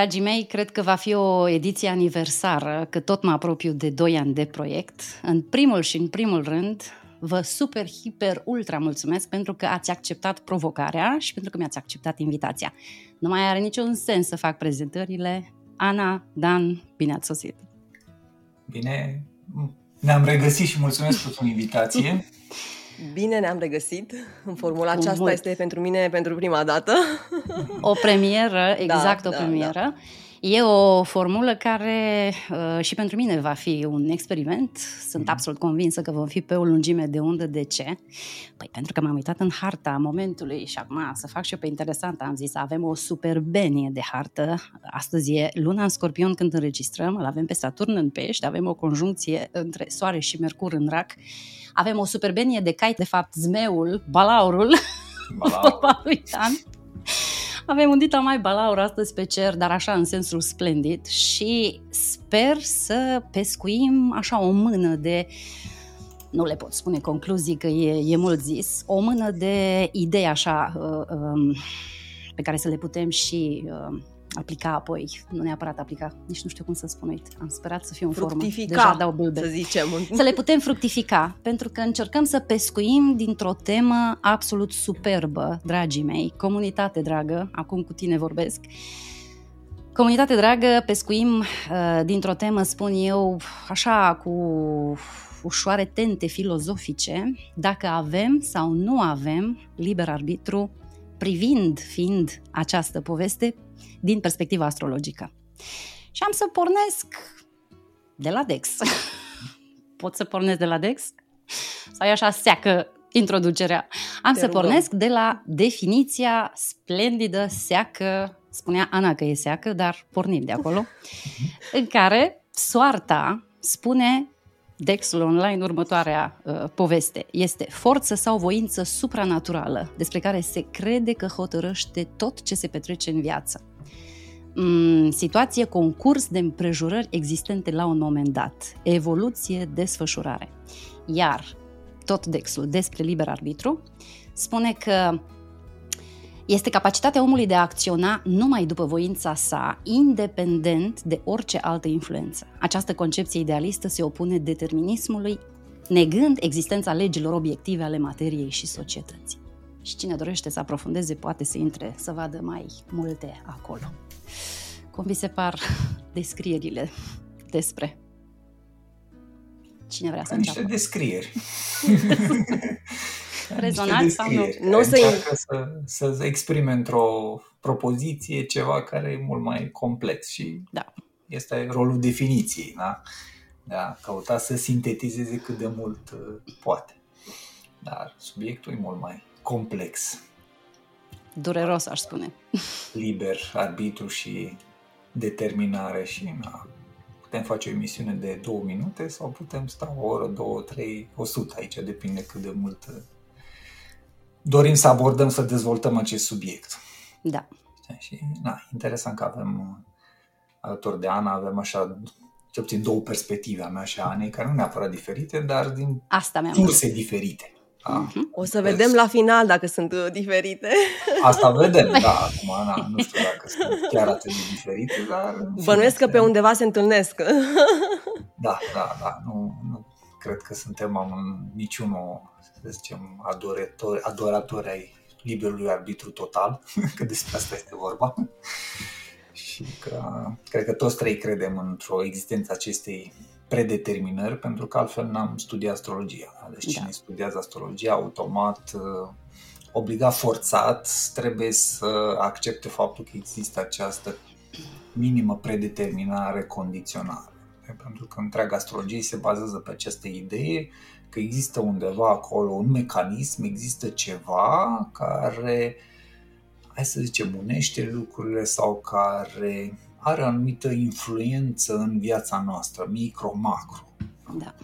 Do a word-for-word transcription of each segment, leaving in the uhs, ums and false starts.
Dragii mei, cred că va fi o ediție aniversară, că tot mă apropiu de doi ani de proiect. În primul și în primul rând, vă super, hiper, ultra mulțumesc pentru că ați acceptat provocarea și pentru că mi-ați acceptat invitația. Nu mai are niciun sens să fac prezentările. Ana, Dan, bine ați sosit! Bine, ne-am regăsit și mulțumesc pentru invitație. Bine ne-am regăsit. În formula aceasta mult. Este pentru mine pentru prima dată. O premieră, exact da, o premieră. Da, da. E o formulă care uh, și pentru mine va fi un experiment. Sunt mm. absolut convinsă că vom fi pe o lungime de undă. De ce? Păi pentru că m-am uitat în harta momentului și acum să fac și eu pe interesant. Am zis, avem o superbenie de hartă. Astăzi e luna în Scorpion când înregistrăm, îl avem pe Saturn în Pești, avem o conjuncție între Soare și Mercur în Rac. Avem o superbenie de cai, de fapt zmeul, balaurul, vorba lui Dan. Avem un dita mai balaur astăzi pe cer, dar așa în sensul splendid și sper să pescuim așa o mână de, nu le pot spune concluzii că e, e mult zis, o mână de idei așa pe care să le putem și aplica apoi, nu neapărat aplica, nici nu știu cum să spun, uite, am sperat să fiu în formă, deja dau bâlbe. Să zicem. Să le putem fructifica, pentru că încercăm să pescuim dintr-o temă absolut superbă, dragii mei, comunitate dragă, acum cu tine vorbesc, comunitate dragă, pescuim uh, dintr-o temă, spun eu, așa cu ușoare tente filozofice, dacă avem sau nu avem liber arbitru, privind fiind această poveste din perspectiva astrologică. Și am să pornesc de la Dex. Pot să pornesc de la Dex? Sau e așa seacă introducerea? Am Te să rugăm. pornesc de la definiția splendidă, seacă, spunea Ana că e seacă, dar pornim de acolo, în care soarta spune Dexul online următoarea uh, poveste. Este forță sau voință supranaturală, despre care se crede că hotărăște tot ce se petrece în viață. Mm, situație concurs de împrejurări existente la un moment dat. Evoluție, desfășurare. Iar tot Dexul despre liber arbitru spune că este capacitatea omului de a acționa numai după voința sa, independent de orice altă influență. Această concepție idealistă se opune determinismului, negând existența legilor obiective ale materiei și societății. Și cine dorește să aprofundeze, poate să intre să vadă mai multe acolo. Cum vi se par descrierile despre? Cine vrea să înceapă? Niște descrieri. Rezonat sau nu? Nu să să, să exprime într-o propoziție ceva care e mult mai complex și da. Este rolul definiției, da? Da, căuta să sintetizeze cât de mult poate. Dar subiectul e mult mai complex. Dureros, aș spune. Liber, arbitru și determinare și na. Putem face o emisiune de două minute sau putem sta o oră, două, trei, o sută aici, depinde cât de mult dorim să abordăm, să dezvoltăm acest subiect. Da. Și, na, interesant că avem, alături de Ana, avem așa, cel puțin două perspective a mea și a Anei, care nu neapărat diferite, dar din curse diferite. Da? Uh-huh. O să Pers- vedem la final dacă sunt diferite. Asta vedem, da, acum, Ana, nu știu dacă sunt chiar atât de diferite, dar... Bănuiesc că pe undeva se întâlnesc. Da, da, da, nu... nu. Cred că suntem am, niciunul, să zicem, adoratori, adoratori ai liberului arbitru total, că despre asta este vorba. Și că cred că toți trei credem într-o existență acestei predeterminări, pentru că altfel n-am studiat astrologia. Deci cine da. studiază astrologia, automat, obligat, forțat, trebuie să accepte faptul că există această minimă predeterminare condițională. Pentru că întreaga astrologie se bazează pe această idee că există undeva acolo un mecanism, există ceva care, hai să zicem, unește lucrurile sau care are anumită influență în viața noastră, micro-macro. Da.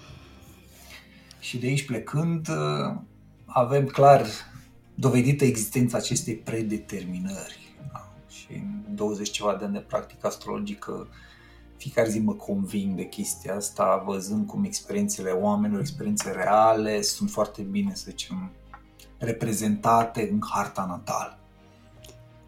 Și de aici plecând avem clar dovedită existența acestei predeterminări. Da? Și în douăzeci ceva de ani de practică astrologică fiecare zi mă conving de chestia asta, văzând cum experiențele oamenilor, experiențe reale, sunt foarte bine, să zicem, reprezentate în harta natală.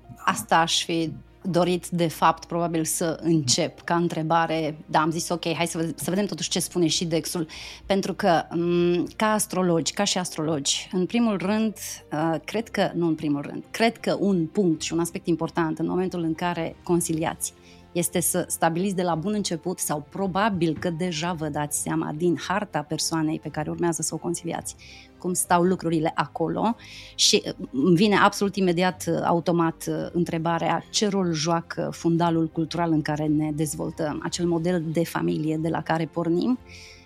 Da. Asta aș fi dorit, de fapt, probabil să încep ca întrebare, da, am zis, ok, hai să, v- să vedem totuși ce spune și Dexul, pentru că m- ca astrologi, ca și astrologi, în primul rând, uh, cred că, nu în primul rând, cred că un punct și un aspect important în momentul în care conciliați este să stabiliți de la bun început, sau probabil că deja vă dați seama din harta persoanei pe care urmează să o conciliați, cum stau lucrurile acolo, și îmi vine absolut imediat, automat, întrebarea ce rol joacă fundalul cultural în care ne dezvoltăm, acel model de familie de la care pornim,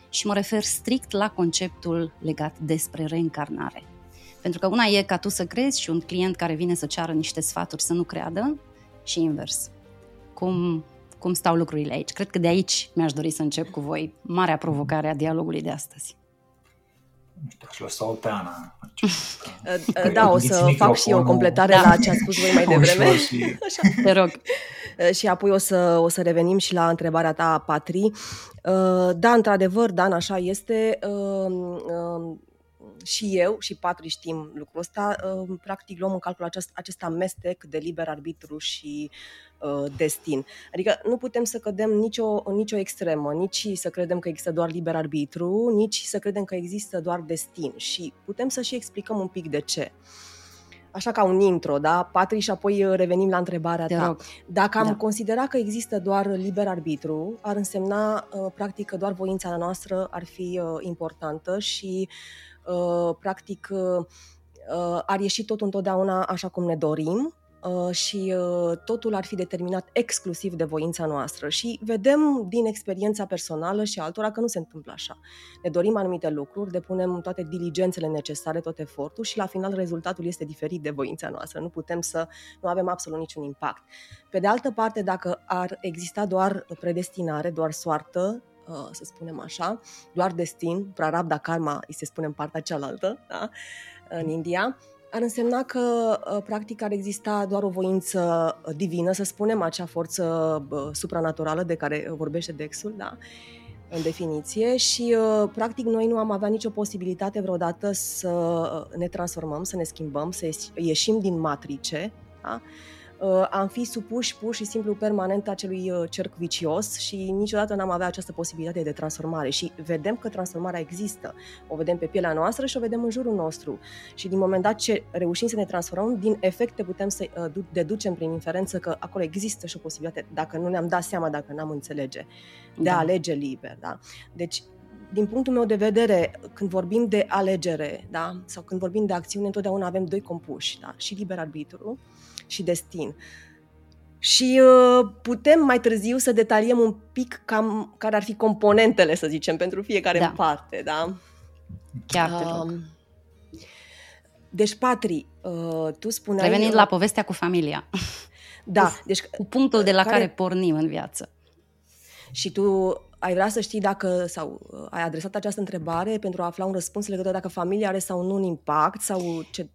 și mă refer strict la conceptul legat despre reîncarnare. Pentru că una e ca tu să crezi și un client care vine să ceară niște sfaturi să nu creadă, și invers. Cum, cum stau lucrurile aici? Cred că de aici mi-aș dori să încep cu voi. Marea provocare a dialogului de astăzi. Nu știu, aș lăsa o pe Ana. Da, o să fac și eu o completare la ce a spus voi mai devreme. Așa, te rog. Și apoi o să, o să revenim și la întrebarea ta, Patri. Da, într-adevăr, Dan, așa este. Și eu și Patri știm lucrul ăsta. Practic luăm în calcul acest, acest amestec de liber arbitru și destin. Adică nu putem să cădem nicio, nicio extremă, nici să credem că există doar liber arbitru, nici să credem că există doar destin. Și putem să și explicăm un pic de ce. Așa, ca un intro, da? Patri, și apoi revenim la întrebarea Te ta. Rog. Dacă am da. considera că există doar liber arbitru, ar însemna practic că doar voința noastră ar fi importantă și practic ar ieși tot întotdeauna așa cum ne dorim și totul ar fi determinat exclusiv de voința noastră. Și vedem din experiența personală și altora că nu se întâmplă așa. Ne dorim anumite lucruri, depunem toate diligențele necesare, tot efortul, și la final rezultatul este diferit de voința noastră. Nu putem să nu avem absolut niciun impact. Pe de altă parte, dacă ar exista doar predestinare, doar soartă, să spunem așa, doar destin, prarabdha karma, îi se spune în partea cealaltă, da? În India, ar însemna că practic ar exista doar o voință divină, să spunem, acea forță supranaturală de care vorbește Dexul, da? În definiție, și practic noi nu am avea nicio posibilitate vreodată să ne transformăm, să ne schimbăm, să ieșim din matrice, da? Am fi supuși pur și simplu permanent acelui cerc vicios și niciodată n-am avea această posibilitate de transformare. Și vedem că transformarea există. O vedem pe pielea noastră și o vedem în jurul nostru. Și din moment dat ce reușim să ne transformăm, din efecte putem să deducem prin inferență că acolo există și o posibilitate, dacă nu ne-am dat seama, dacă n-am înțelege, de a alege liber. Da? Deci, din punctul meu de vedere, când vorbim de alegere, da? Sau când vorbim de acțiune, întotdeauna avem doi compuși, da? Și liber arbitru și destin. Și uh, putem mai târziu să detaliem un pic cam care ar fi componentele, să zicem, pentru fiecare da. în parte, da? Chiar te rog. Uh, deci, Patri, uh, tu spuneai... Revenind la povestea cu familia. Da. Cu, deci, cu punctul de la care... care pornim în viață. Și tu... ai vrea să știi dacă, sau ai adresat această întrebare pentru a afla un răspuns legător dacă familia are sau nu un impact sau ce...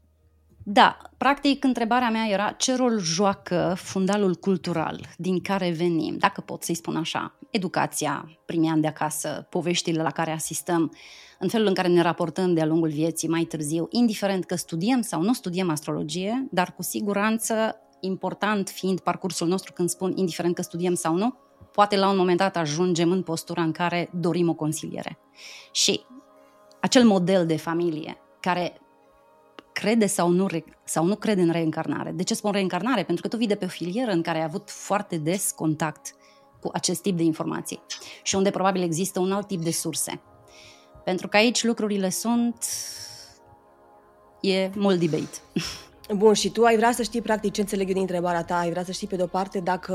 Da, practic întrebarea mea era ce rol joacă fundalul cultural din care venim, dacă pot să-i spun așa, educația, primii ani de acasă, poveștile la care asistăm, în felul în care ne raportăm de-a lungul vieții mai târziu, indiferent că studiem sau nu studiem astrologie, dar cu siguranță, important fiind parcursul nostru, când spun indiferent că studiem sau nu, poate la un moment dat ajungem în postura în care dorim o consiliere. Și acel model de familie care crede sau nu, sau nu crede în reincarnare. De ce spun reincarnare? Pentru că tu vii de pe o filieră în care ai avut foarte des contact cu acest tip de informații și unde probabil există un alt tip de surse. Pentru că aici lucrurile sunt... e mult debate. Bun, și tu ai vrea să știi, practic, ce înțeleg eu din întrebarea ta, ai vrea să știi, pe de-o parte, dacă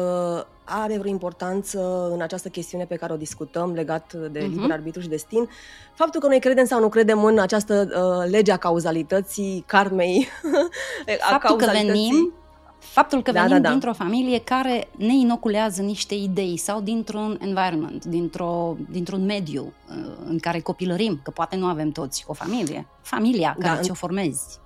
are vreo importanță în această chestiune pe care o discutăm, legat de uh-huh. liber arbitru și destin, faptul că noi credem sau nu credem în această uh, lege a cauzalității, karmei, a faptul cauzalității. Că venim, faptul că da, venim da, da. dintr-o familie care ne inoculează niște idei sau dintr-un environment, dintr-o, dintr-un mediu în care copilărim, că poate nu avem toți o familie, familia care da, ți-o formezi.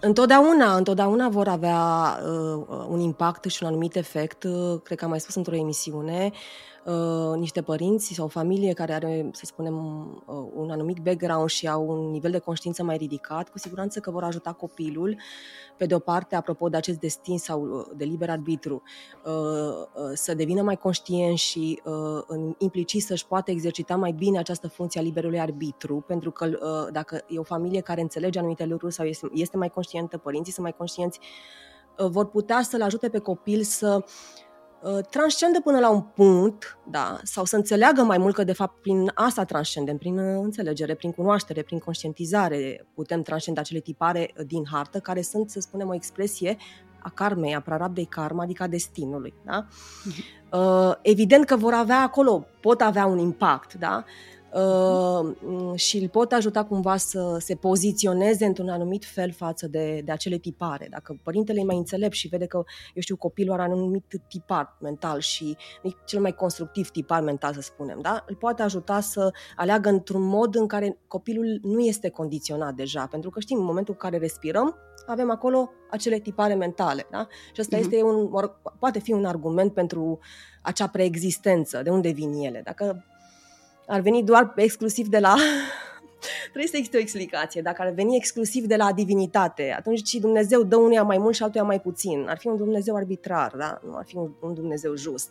Întotdeauna, întotdeauna vor avea uh, un impact și un anumit efect, uh, cred că am mai spus într-o emisiune, uh, niște părinți sau o familie care are, să spunem, uh, un anumit background și au un nivel de conștiință mai ridicat, cu siguranță că vor ajuta copilul, pe de o parte, apropo de acest destin sau de liber arbitru, uh, uh, să devină mai conștient și uh, în, implicit să-și poată exercita mai bine această funcție a liberului arbitru, pentru că uh, dacă e o familie care înțelege anumite lucruri sau este, este mai conștientă, părinții sunt mai conștienți, uh, vor putea să-l ajute pe copil să transcendă până la un punct, da, sau să înțeleagă mai mult că de fapt prin asta transcendem, prin înțelegere, prin cunoaștere, prin conștientizare putem transcenda acele tipare din hartă care sunt, să spunem, o expresie a karmei, a prarabdei karma, adică a destinului, da? Evident că vor avea acolo, pot avea un impact, da? Și îl pot ajuta cumva să se poziționeze într-un anumit fel față de, de acele tipare. Dacă părintele e mai înțelept și vede că, eu știu, copilul are anumit tipar mental și cel mai constructiv tipar mental, să spunem, da? Îl poate ajuta să aleagă într-un mod în care copilul nu este condiționat deja, pentru că știm, în momentul în care respirăm, avem acolo acele tipare mentale, da? Și asta uh-huh. este un, poate fi un argument pentru acea preexistență, de unde vin ele. Dacă ar veni doar exclusiv de la... Trebuie să există o explicație. Dacă ar veni exclusiv de la divinitate, atunci și Dumnezeu dă unuia mai mult și altuia mai puțin. Ar fi un Dumnezeu arbitrar, da? Nu ar fi un Dumnezeu just.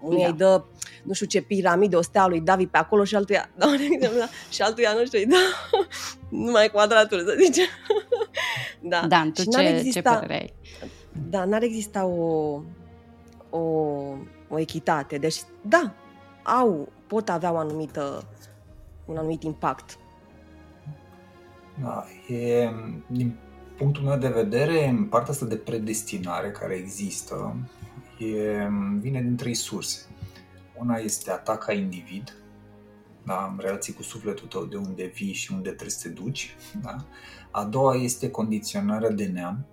Unuia îi dă, nu știu ce, piramidă, o stea lui David pe acolo și altuia... Da, și altuia, nu știu, îi dă numai quadratul, să zicem. Da. Dan, tu și ce, exista, ce părere ai? Da, n-ar exista o, o, o echitate. Deci, da, au... pot avea o anumită, un anumit impact. Da, e, din punctul meu de vedere, partea asta de predestinare care există e, vine din trei surse. Una este ataca ca individ, da, în relație cu sufletul tău, de unde vii și unde trebuie să te duci. Da? A doua este condiționarea de neam,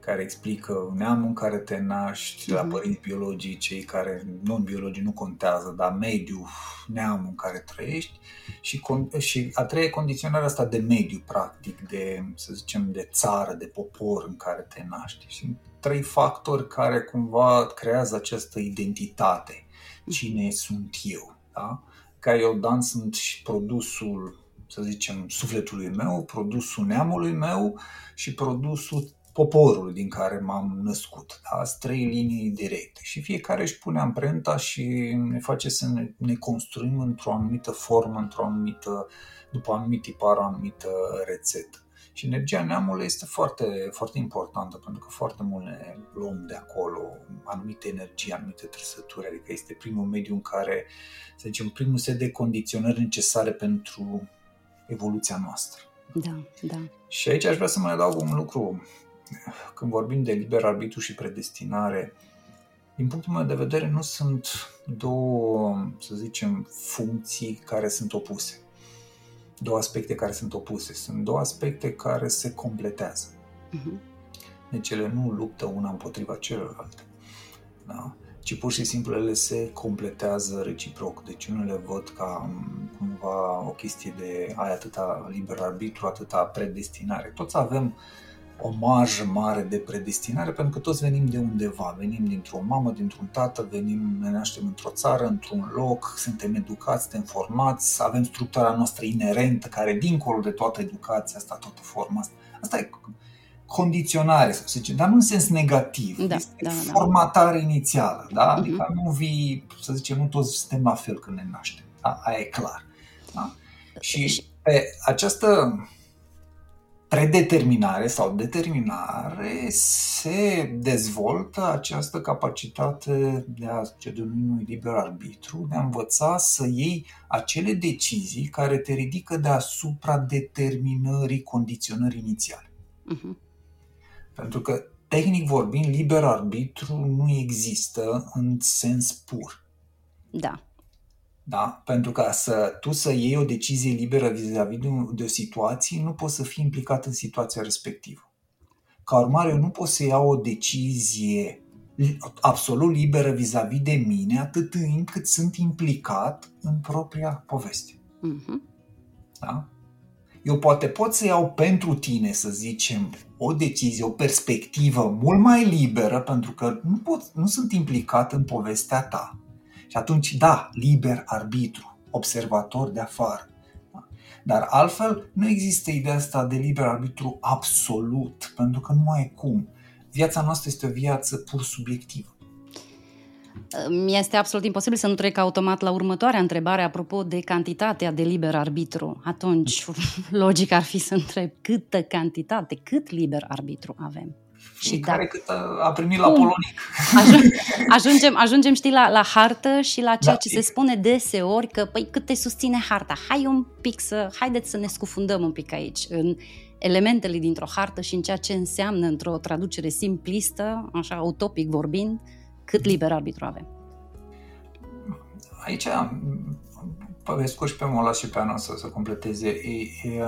care explică neamul în care te naști, la părinți biologii, cei care non-biologii nu contează, dar mediu, neamul în care trăiești. Și, con- și a treia e condiționarea asta de mediu, practic, de, să zicem, de țară, de popor în care te naști. Și trei factori care cumva creează această identitate. Cine sunt eu? Da? Că eu, Dan, sunt și produsul, să zicem, sufletului meu, produsul neamului meu și produsul poporul din care m-am născut. Da? Sunt trei linii directe și fiecare își pune amprenta și ne face să ne, ne construim într-o anumită formă, într-o anumită, după anumit tipar, o anumită rețetă. Și energia neamului este foarte, foarte importantă, pentru că foarte mult ne luăm de acolo anumite energii, anumite trăsături, adică este primul mediu în care, să zicem, primul set de condiționări necesare pentru evoluția noastră. Da, da. Și aici aș vrea să mai adaug un lucru. Când vorbim de liber arbitru și predestinare, din punctul meu de vedere nu sunt două, să zicem, funcții care sunt opuse, două aspecte care sunt opuse, sunt două aspecte care se completează. Uh-huh. Deci ele nu luptă una împotriva celorlalte, da? Ci pur și simplu ele se completează reciproc. Deci unele văd ca cumva o chestie de ai atâta liber arbitru, atâta predestinare. Toți avem o marjă mare de predestinare, pentru că toți venim de undeva, venim dintr-o mamă, dintr-un tată, venim, ne naștem într-o țară, într-un loc, suntem educați, suntem formați, avem structura noastră inerentă, care dincolo de toată educația asta, toată forma asta, asta e condiționare, să zice, dar nu în sens negativ, da, este da, formatare da. inițială, da? Adică uh-huh. nu vii, să zicem, nu toți suntem la fel când ne naștem, da? Aia e clar. Da? Și pe această predeterminare sau determinare se dezvoltă această capacitate de a ce denumim liber arbitru, de a învăța să iei acele decizii care te ridică deasupra determinării condiționării inițiale. Uh-huh. Pentru că, tehnic vorbind, liber arbitru nu există în sens pur. Da. Da? Pentru că să, tu să iei o decizie liberă vis-a-vis de o situație, nu poți să fii implicat în situația respectivă. Ca urmare, eu nu pot să iau o decizie absolut liberă vis-a-vis de mine atât timp cât sunt implicat în propria poveste. Uh-huh. Da? Eu poate pot să iau pentru tine, să zicem, o decizie, o perspectivă mult mai liberă, pentru că nu, pot, nu sunt implicat în povestea ta. Și atunci, da, liber arbitru, observator de afară. Dar altfel nu există ideea asta de liber arbitru absolut, pentru că nu ai cum. Viața noastră este o viață pur subiectivă. Mi-este absolut imposibil să nu trec automat la următoarea întrebare apropo de cantitatea de liber arbitru. Atunci, logic ar fi să întreb câtă cantitate, cât liber arbitru avem. Și care cât a primit la polonic. Ajungem, ajungem știi, la, la hartă și la ceea da, ce e. se spune deseori că, păi, cât te susține harta? Hai un pic să, haideți să ne scufundăm un pic aici, în elementele dintr-o hartă și în ceea ce înseamnă, într-o traducere simplistă, așa, utopic vorbind, cât liber arbitru avem. Aici, pe scurt și pe Mola și pe Ana să, să completeze, e, e,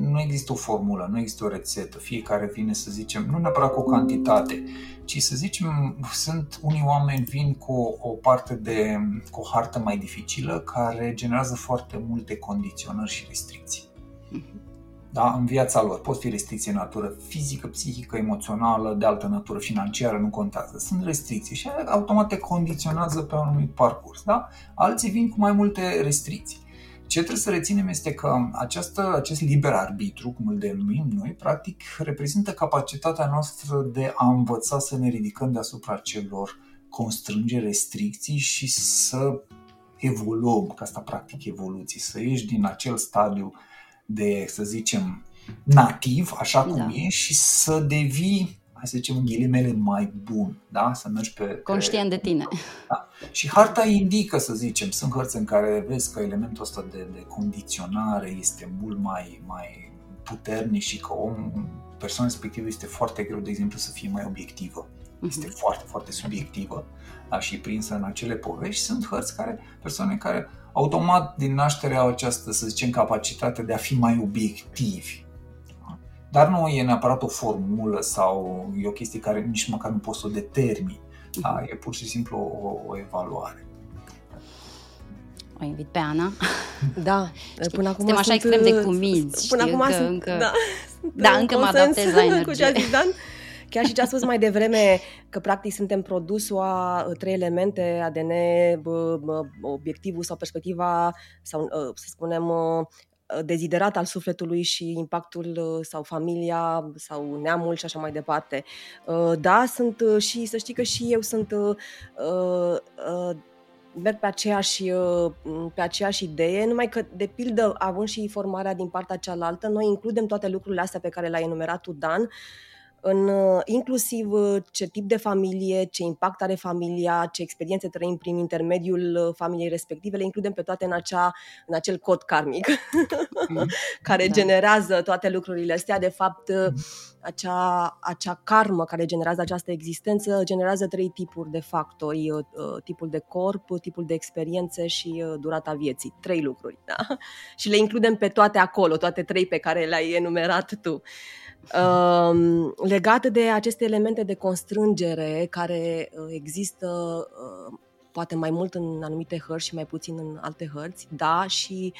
nu există o formulă, nu există o rețetă. Fiecare vine, să zicem, nu neapărat cu o cantitate, ci să zicem, sunt unii oameni vin cu o parte de, cu o hartă mai dificilă, care generează foarte multe condiționări și restricții. Mm-hmm. Da, în viața lor pot fi restricții de natură fizică, psihică, emoțională, de altă natură, financiară, nu contează. Sunt restricții și automat te condiționează pe un anumit parcurs. Da? Alții vin cu mai multe restricții. Ce trebuie să reținem este că această, acest liber arbitru, cum îl denumim noi, practic reprezintă capacitatea noastră de a învăța să ne ridicăm deasupra celor constrângeri, restricții și să evoluăm, că asta practic evoluție, să ieși din acel stadiu de, să zicem, nativ, așa cum da. e, și să devii, hai să zicem, în ghilimele, mai bun, da? Să mergi pe... Conștient pe... de tine. Da. Și harta indică, să zicem, sunt hărți în care vezi că elementul ăsta de, de condiționare este mult mai, mai puternic și că omul, persoana respectivă este foarte greu, de exemplu, să fie mai obiectivă. Este mm-hmm. foarte, foarte subiectivă, da? Și prinsă în acele povești. Sunt hărți care, persoane care automat din naștere au această, să zicem, capacitate de a fi mai obiectivi. Dar nu e neapărat o formulă sau e o chestie care nici măcar nu poți să o determini. Da? E pur și simplu o, o evaluare. O invit pe Ana. Da. Știi, până acum suntem așa extrem de cuminți. Până acum că sunt, încă, da, da, încă mă adaptez la energie. Chiar și ce a spus mai devreme, că practic suntem produsul a trei elemente, A D N, obiectivul sau perspectiva, sau să spunem deziderat al sufletului și impactul sau familia sau neamul și așa mai departe. Da, sunt și să știi că și eu sunt... merg pe aceeași, pe aceeași idee, numai că, de pildă, având și formarea din partea cealaltă, noi includem toate lucrurile astea pe care le-ai enumerat tu, Dan, în, inclusiv ce tip de familie, ce impact are familia, ce experiențe trăim prin intermediul familiei respective, le includem pe toate în, acea, în acel cod karmic mm. care da. generează toate lucrurile astea. De fapt, acea, acea karmă care generează această existență generează trei tipuri de factori: tipul de corp, tipul de experiențe și durata vieții. Trei lucruri, da? Și le includem pe toate acolo, toate trei pe care le-ai enumerat tu. Uh, legat de aceste elemente de constrângere care există uh, poate mai mult în anumite hărți și mai puțin în alte hărți, da, și,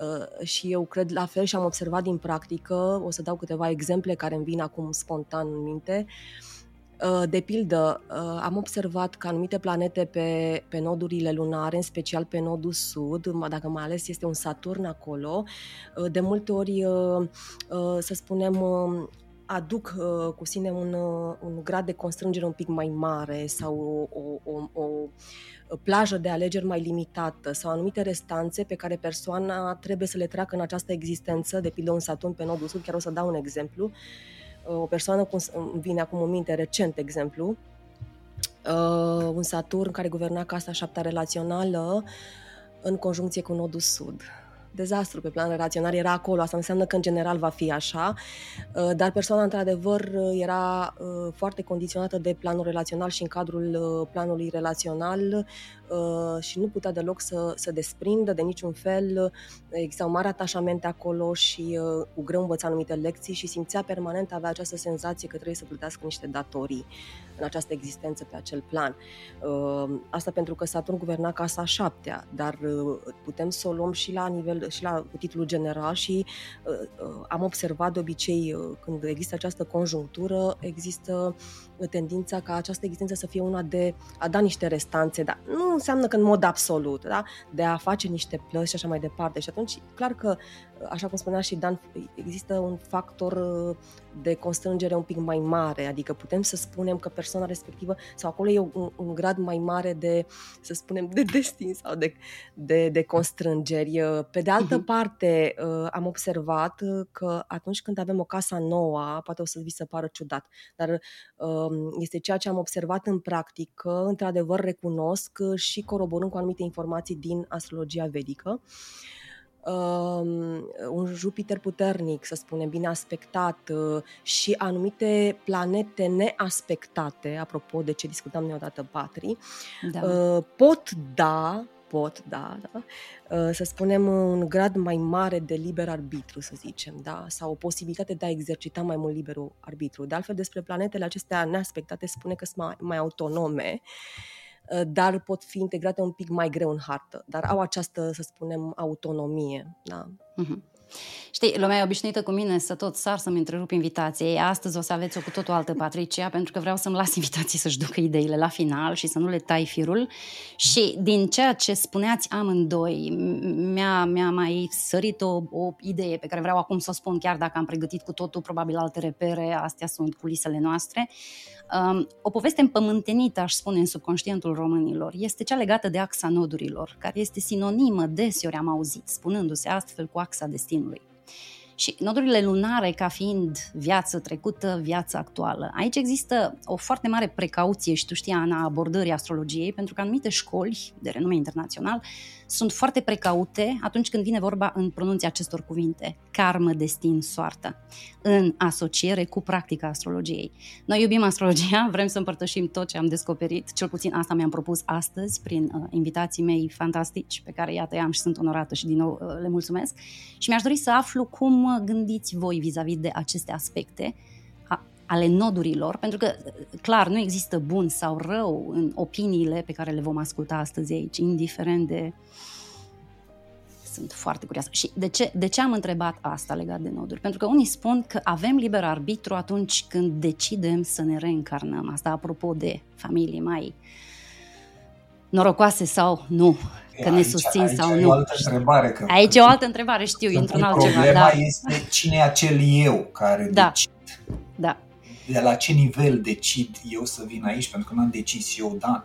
uh, și eu cred la fel și am observat din practică, o să dau câteva exemple care îmi vin acum spontan în minte. Uh, de pildă, uh, am observat că anumite planete pe, pe nodurile lunare, în special pe nodul sud, dacă mai ales este un Saturn acolo, uh, de multe ori, uh, uh, să spunem, uh, aduc uh, cu sine un, uh, un grad de constrângere un pic mai mare sau o, o, o, o plajă de alegeri mai limitată sau anumite restanțe pe care persoana trebuie să le treacă în această existență, de pildă un Saturn pe nodul sud, chiar o să dau un exemplu. O persoană, cum vine acum în minte, recent exemplu, un Saturn care guverna Casa șaptea relațională în conjuncție cu nodul sud. Dezastru pe plan relațional era acolo, asta înseamnă că în general va fi așa, dar persoana într-adevăr era foarte condiționată de planul relațional și în cadrul planului relațional și nu putea deloc să se desprindă de niciun fel, existau mari atașamente acolo și cu greu învăța anumite lecții și simțea permanent, avea această senzație că trebuie să plătească niște datorii în această existență pe acel plan. Asta pentru că Saturn guverna Casa șaptea, dar putem să o luăm și la nivel și la titlul general și uh, uh, am observat de obicei uh, când există această conjunctură, există tendința ca această existență să fie una de a da niște restanțe, dar nu înseamnă că în mod absolut, da? De a face niște plăci și așa mai departe. Și atunci, clar că, așa cum spunea și Dan, există un factor de constrângere un pic mai mare, adică putem să spunem că persoana respectivă, sau acolo e un, un grad mai mare de, să spunem, de destin sau de, de, de constrângeri. Pe de altă parte, am observat că atunci când avem o casă nouă, poate o să vi se pară ciudat, dar este ceea ce am observat în practică, într-adevăr recunosc și coroborând cu anumite informații din astrologia vedică. Um, un Jupiter puternic, să spunem, bine aspectat uh, și anumite planete neaspectate, apropo de ce discutam neodată, Patri, da. uh, pot da, pot da, da uh, să spunem, un grad mai mare de liber arbitru, să zicem, da? Sau o posibilitate de a exercita mai mult liberul arbitru. De altfel, despre planetele acestea neaspectate spune că sunt mai, mai autonome, dar pot fi integrate un pic mai greu în hartă, dar au această, să spunem, autonomie. Da. Mm-hmm. Știi, lumea e obișnuită cu mine să tot sar să-mi întrerup invitații. Astăzi o să aveți-o cu tot o altă, Patricia, pentru că vreau să-mi las invitații să-și ducă ideile la final și să nu le tai firul. Și din ceea ce spuneați amândoi, mi-a, mi-a mai sărit o, o idee pe care vreau acum să o spun, chiar dacă am pregătit cu totul probabil alte repere, astea sunt culisele noastre. Um, o poveste împământenită, aș spune, în subconștientul românilor, este cea legată de axa nodurilor, care este sinonimă, deseori am auzit, spunându-se astfel, cu axa destinului. Și nodurile lunare ca fiind viață trecută, viață actuală. Aici există o foarte mare precauție și tu știi, Ana, abordării astrologiei, pentru că anumite școli de renume internațional sunt foarte precaute atunci când vine vorba în pronunția acestor cuvinte, karmă, destin, soartă, în asociere cu practica astrologiei. Noi iubim astrologia, vrem să împărtășim tot ce am descoperit, cel puțin asta mi-am propus astăzi prin uh, invitații mei fantastici, pe care iată i-am și sunt onorată și din nou uh, le mulțumesc. Și mi-aș dori să aflu cum gândiți voi vis-a-vis de aceste aspecte ale nodurilor, pentru că, clar, nu există bun sau rău în opiniile pe care le vom asculta astăzi aici, indiferent de... Sunt foarte curioasă. Și de ce, de ce am întrebat asta legat de noduri? Pentru că unii spun că avem liber arbitru atunci când decidem să ne reîncarnăm. Asta apropo de familii mai norocoase sau nu, că ne susțin sau nu. Aici e o altă întrebare. Că aici e o altă întrebare, știu, într-un altceva. Problema da. este cine e acel eu care da. decide. Da. De la ce nivel decid eu să vin aici, pentru că nu am decis eu, Dan.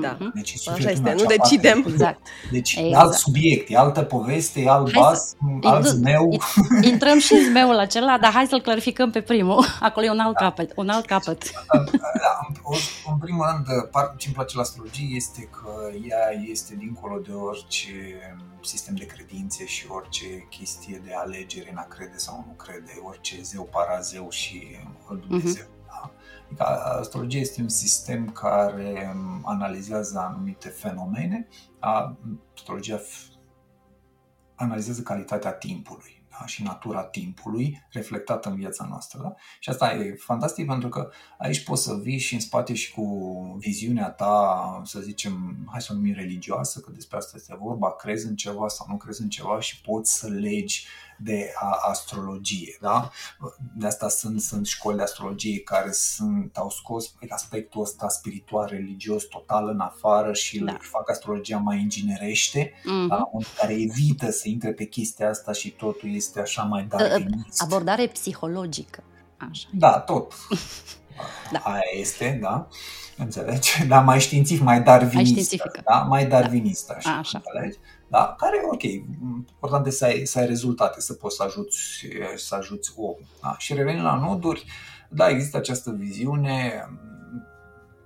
Da. Deci așa este, nu decidem. Exact. Deci exact. Alt subiect, e altă poveste, e alt hai bas, să... alt zmeu. Intrăm și zmeul acela, dar hai să-l clarificăm pe primul. Acolo e un alt da. capăt. Un alt capăt. Da, da, da. În primul rând, ce-mi place la astrologie este că ea este dincolo de orice sistem de credințe și orice chestie de alegere în a crede sau nu crede, orice zeu, parazeu și Dumnezeu. Uh-huh. Astrologia este un sistem care analizează anumite fenomene. Astrologia analizează calitatea timpului, da? Și natura timpului reflectată în viața noastră. Da? Și asta e fantastic, pentru că aici poți să vii și în spate și cu viziunea ta, să zicem, hai să o numim religioasă, că despre asta este vorba, crezi în ceva sau nu crezi în ceva și poți să legi de astrologie, da? De asta sunt, sunt școli de astrologie care sunt, au scos aspectul ăsta spiritual, religios total în afară și da. fac astrologia mai inginerește, mm-hmm. da? Care evită să intre pe chestia asta și totul este așa mai darwinist. Abordare psihologică. Așa. Da, tot. Da. Aia este, da? Înțelegi? Da, mai științific, mai darwinistă, da? Mai darwinistă, da. Așa, așa. Înțelegi? Da, care ok, important este să ai, să ai rezultate, să poți să ajuți, să ajuți omul. Da? Și revenind la noduri, da, există această viziune.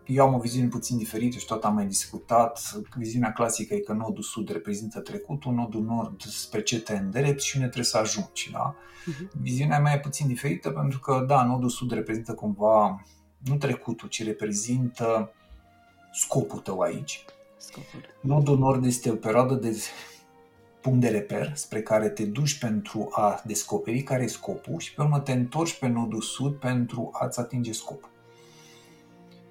Eu am o viziune puțin diferită și tot am mai discutat. Viziunea clasică e că nodul sud reprezintă trecutul, nodul nord spre ce te îndrepți și unde trebuie să ajungi. Da? Uh-huh. Viziunea mea e puțin diferită pentru că, da, nodul sud reprezintă cumva, nu trecutul, ci reprezintă scopul tău aici. Scopul. Nodul nord este o perioadă de punct de reper spre care te duci pentru a descoperi care e scopul și pe urmă te întorci pe nodul sud pentru a-ți atinge scopul.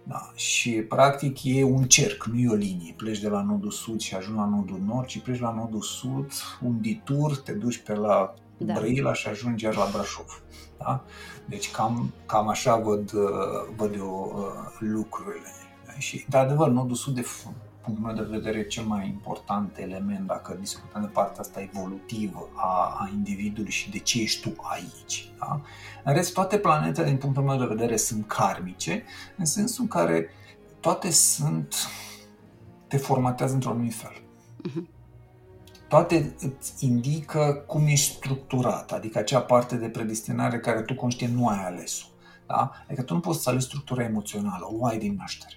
Da. Și practic e un cerc, nu e o linie. Pleci de la nodul sud și ajungi la nodul nord, ci pleci la nodul sud, un ditur, te duci pe la da. Brăila și ajungi iar la Brașov. Da? Deci cam, cam așa văd, văd eu lucrurile. Da? Și de adevăr, nodul sud de punctul meu de vedere, cel mai important element, dacă discutăm de partea asta evolutivă a, a individului și de ce ești tu aici. Da? În rest, toate planetele, din punctul meu de vedere, sunt karmice, în sensul în care toate sunt, te formatează într-un anumit fel. Uh-huh. Toate îți indică cum ești structurat, adică acea parte de predestinare care tu conștient nu ai ales-o. Da? Adică tu nu poți să alegi structura emoțională, o ai din naștere.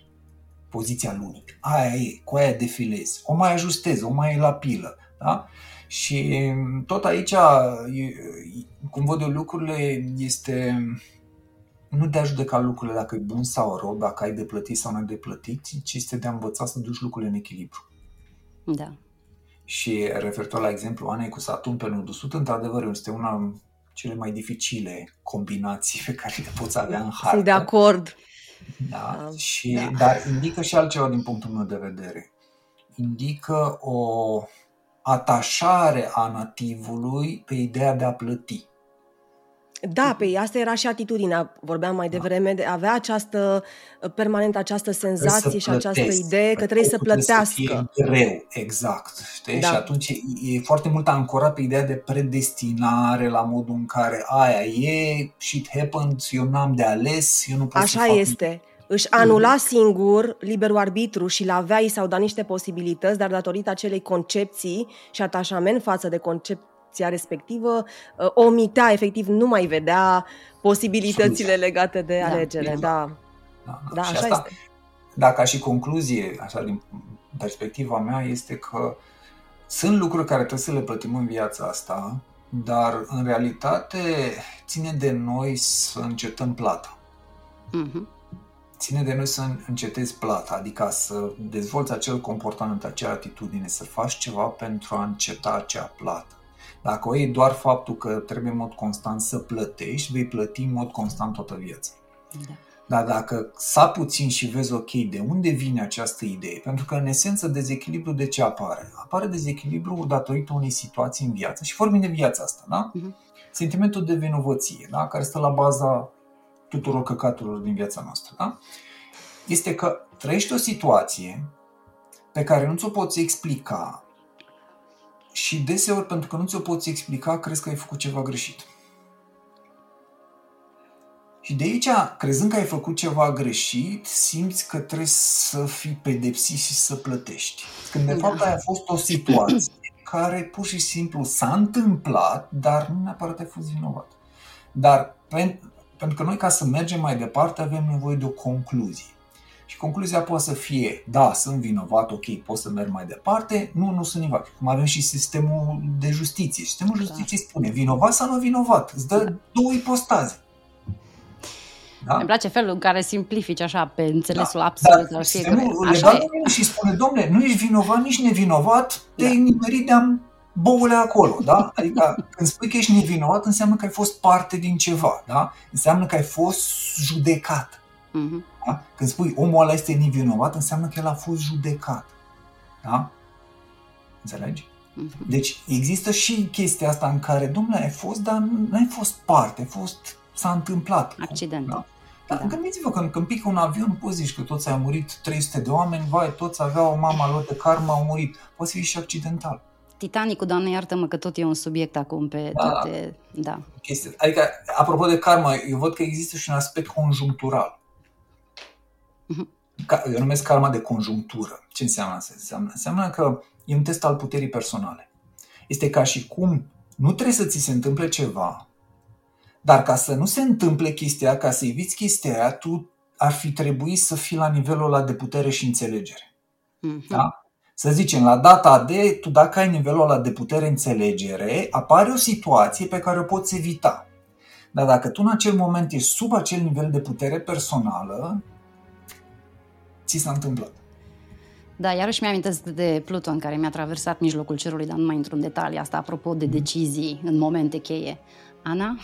Poziția lunii. Aia e, cu aia defilezi. O mai ajustezi, o mai e la pilă. Da? Și tot aici, cum văd eu lucrurile, este nu de a judeca lucrurile dacă e bun sau rău, dacă ai de plătit sau nu ai de plătit, ci este de a învăța să duci lucrurile în echilibru. Da. Și referitor la exemplu Anei cu Saturn pe Nodul Sud, într-adevăr este una din cele mai dificile combinații pe care le poți avea în hartă. Sunt de acord. Da, uh, și, da. Dar indică și altceva din punctul meu de vedere. Indică o atașare a nativului pe ideea de a plăti. Da, pe asta era și atitudinea, vorbeam mai devreme, de avea această permanent această senzație și plătesc, această idee că trebuie să plătească. Să greu, exact. Știi? Da. Și atunci e foarte mult ancorat pe ideea de predestinare, la modul în care aia e, shit happens, eu n-am de ales, eu nu pot Așa să fac este. Nimic. Își anula singur liberul arbitru și la avea i s-au dat niște posibilități, dar datorită acelei concepții și atașament față de concept respectivă, omitea, efectiv nu mai vedea posibilitățile Scuza. legate de alegere. Da, da. Da, da. Da, și așa asta, este. Da, ca și concluzie, așa din perspectiva mea, este că sunt lucruri care trebuie să le plătim în viața asta, dar în realitate ține de noi să încetăm plata. Mm-hmm. Ține de noi să încetezi plata, adică să dezvolți acel comportament, acea atitudine, să faci ceva pentru a înceta acea plată. Dacă o iei doar faptul că trebuie în mod constant să plătești, vei plăti în mod constant toată viața. Da. Dar dacă sapi puțin și vezi, ok, de unde vine această idee? Pentru că, în esență, dezechilibru de ce apare? Apare dezechilibru datorită unei situații în viață și vorbim de viața asta, da? Uh-huh. Sentimentul de vinovăție, da? Care stă la baza tuturor căcaturilor din viața noastră, da? Este că trăiești o situație pe care nu ți-o poți explica, și deseori, pentru că nu ți-o poți explica, crezi că ai făcut ceva greșit. Și de aici, crezând că ai făcut ceva greșit, simți că trebuie să fii pedepsit și să plătești. Când de fapt aia a fost o situație care pur și simplu s-a întâmplat, dar nu neapărat ai fost vinovat. Dar pentru că noi, ca să mergem mai departe, avem nevoie de o concluzie. Și concluzia poate să fie, da, sunt vinovat, ok, pot să merg mai departe, nu, nu sunt vinovat. Cum avem și sistemul de justiție. Sistemul de justiție spune, vinovat sau nu vinovat? Îți dă două ipostaze. Da? Îmi place felul în care simplifici așa pe înțelesul da. absolut. Dar sistemul legal și spune, dom'le, nu ești vinovat, nici nevinovat, te-ai nimerit de-am boule acolo. Da? Adică când spui că ești nevinovat, înseamnă că ai fost parte din ceva. Da? Înseamnă că ai fost judecat. Mhm. Da? Când spui omul ăla este nevinovat, înseamnă că el a fost judecat. Da? Înțelegi? Deci există și chestia asta în care, domnule, ai fost, dar nu ai fost parte, ai fost, s-a întâmplat. Accident. Da? Dar da. Gândiți-vă că când pică un avion, poți zici că toți au murit trei sute de oameni, vai, toți aveau o mamă lor de karma, au murit. Poți fi și accidental. Titanicul, Doamne iartă-mă că tot e un subiect acum pe da. toate... Da. Chestia. Adică, apropo de karma, eu văd că există și un aspect conjunctural. Eu numesc karma de conjunctură. Ce înseamnă asta? Înseamnă, înseamnă că e un test al puterii personale. Este ca și cum nu trebuie să ți se întâmple ceva, dar ca să nu se întâmple chestia, ca să eviți chestia aia, tu ar fi trebuit să fii la nivelul ăla de putere și înțelegere. Mm-hmm. Da? Să zicem, la data de, tu dacă ai nivelul ăla de putere, înțelegere, apare o situație pe care o poți evita. Dar dacă tu în acel moment ești sub acel nivel de putere personală, ți s-a întâmplat. Da, iarăși mi-amintesc de Pluton, care mi-a traversat mijlocul cerului, dar nu mai intru în detalii. Asta apropo de decizii în momente cheie. Ana,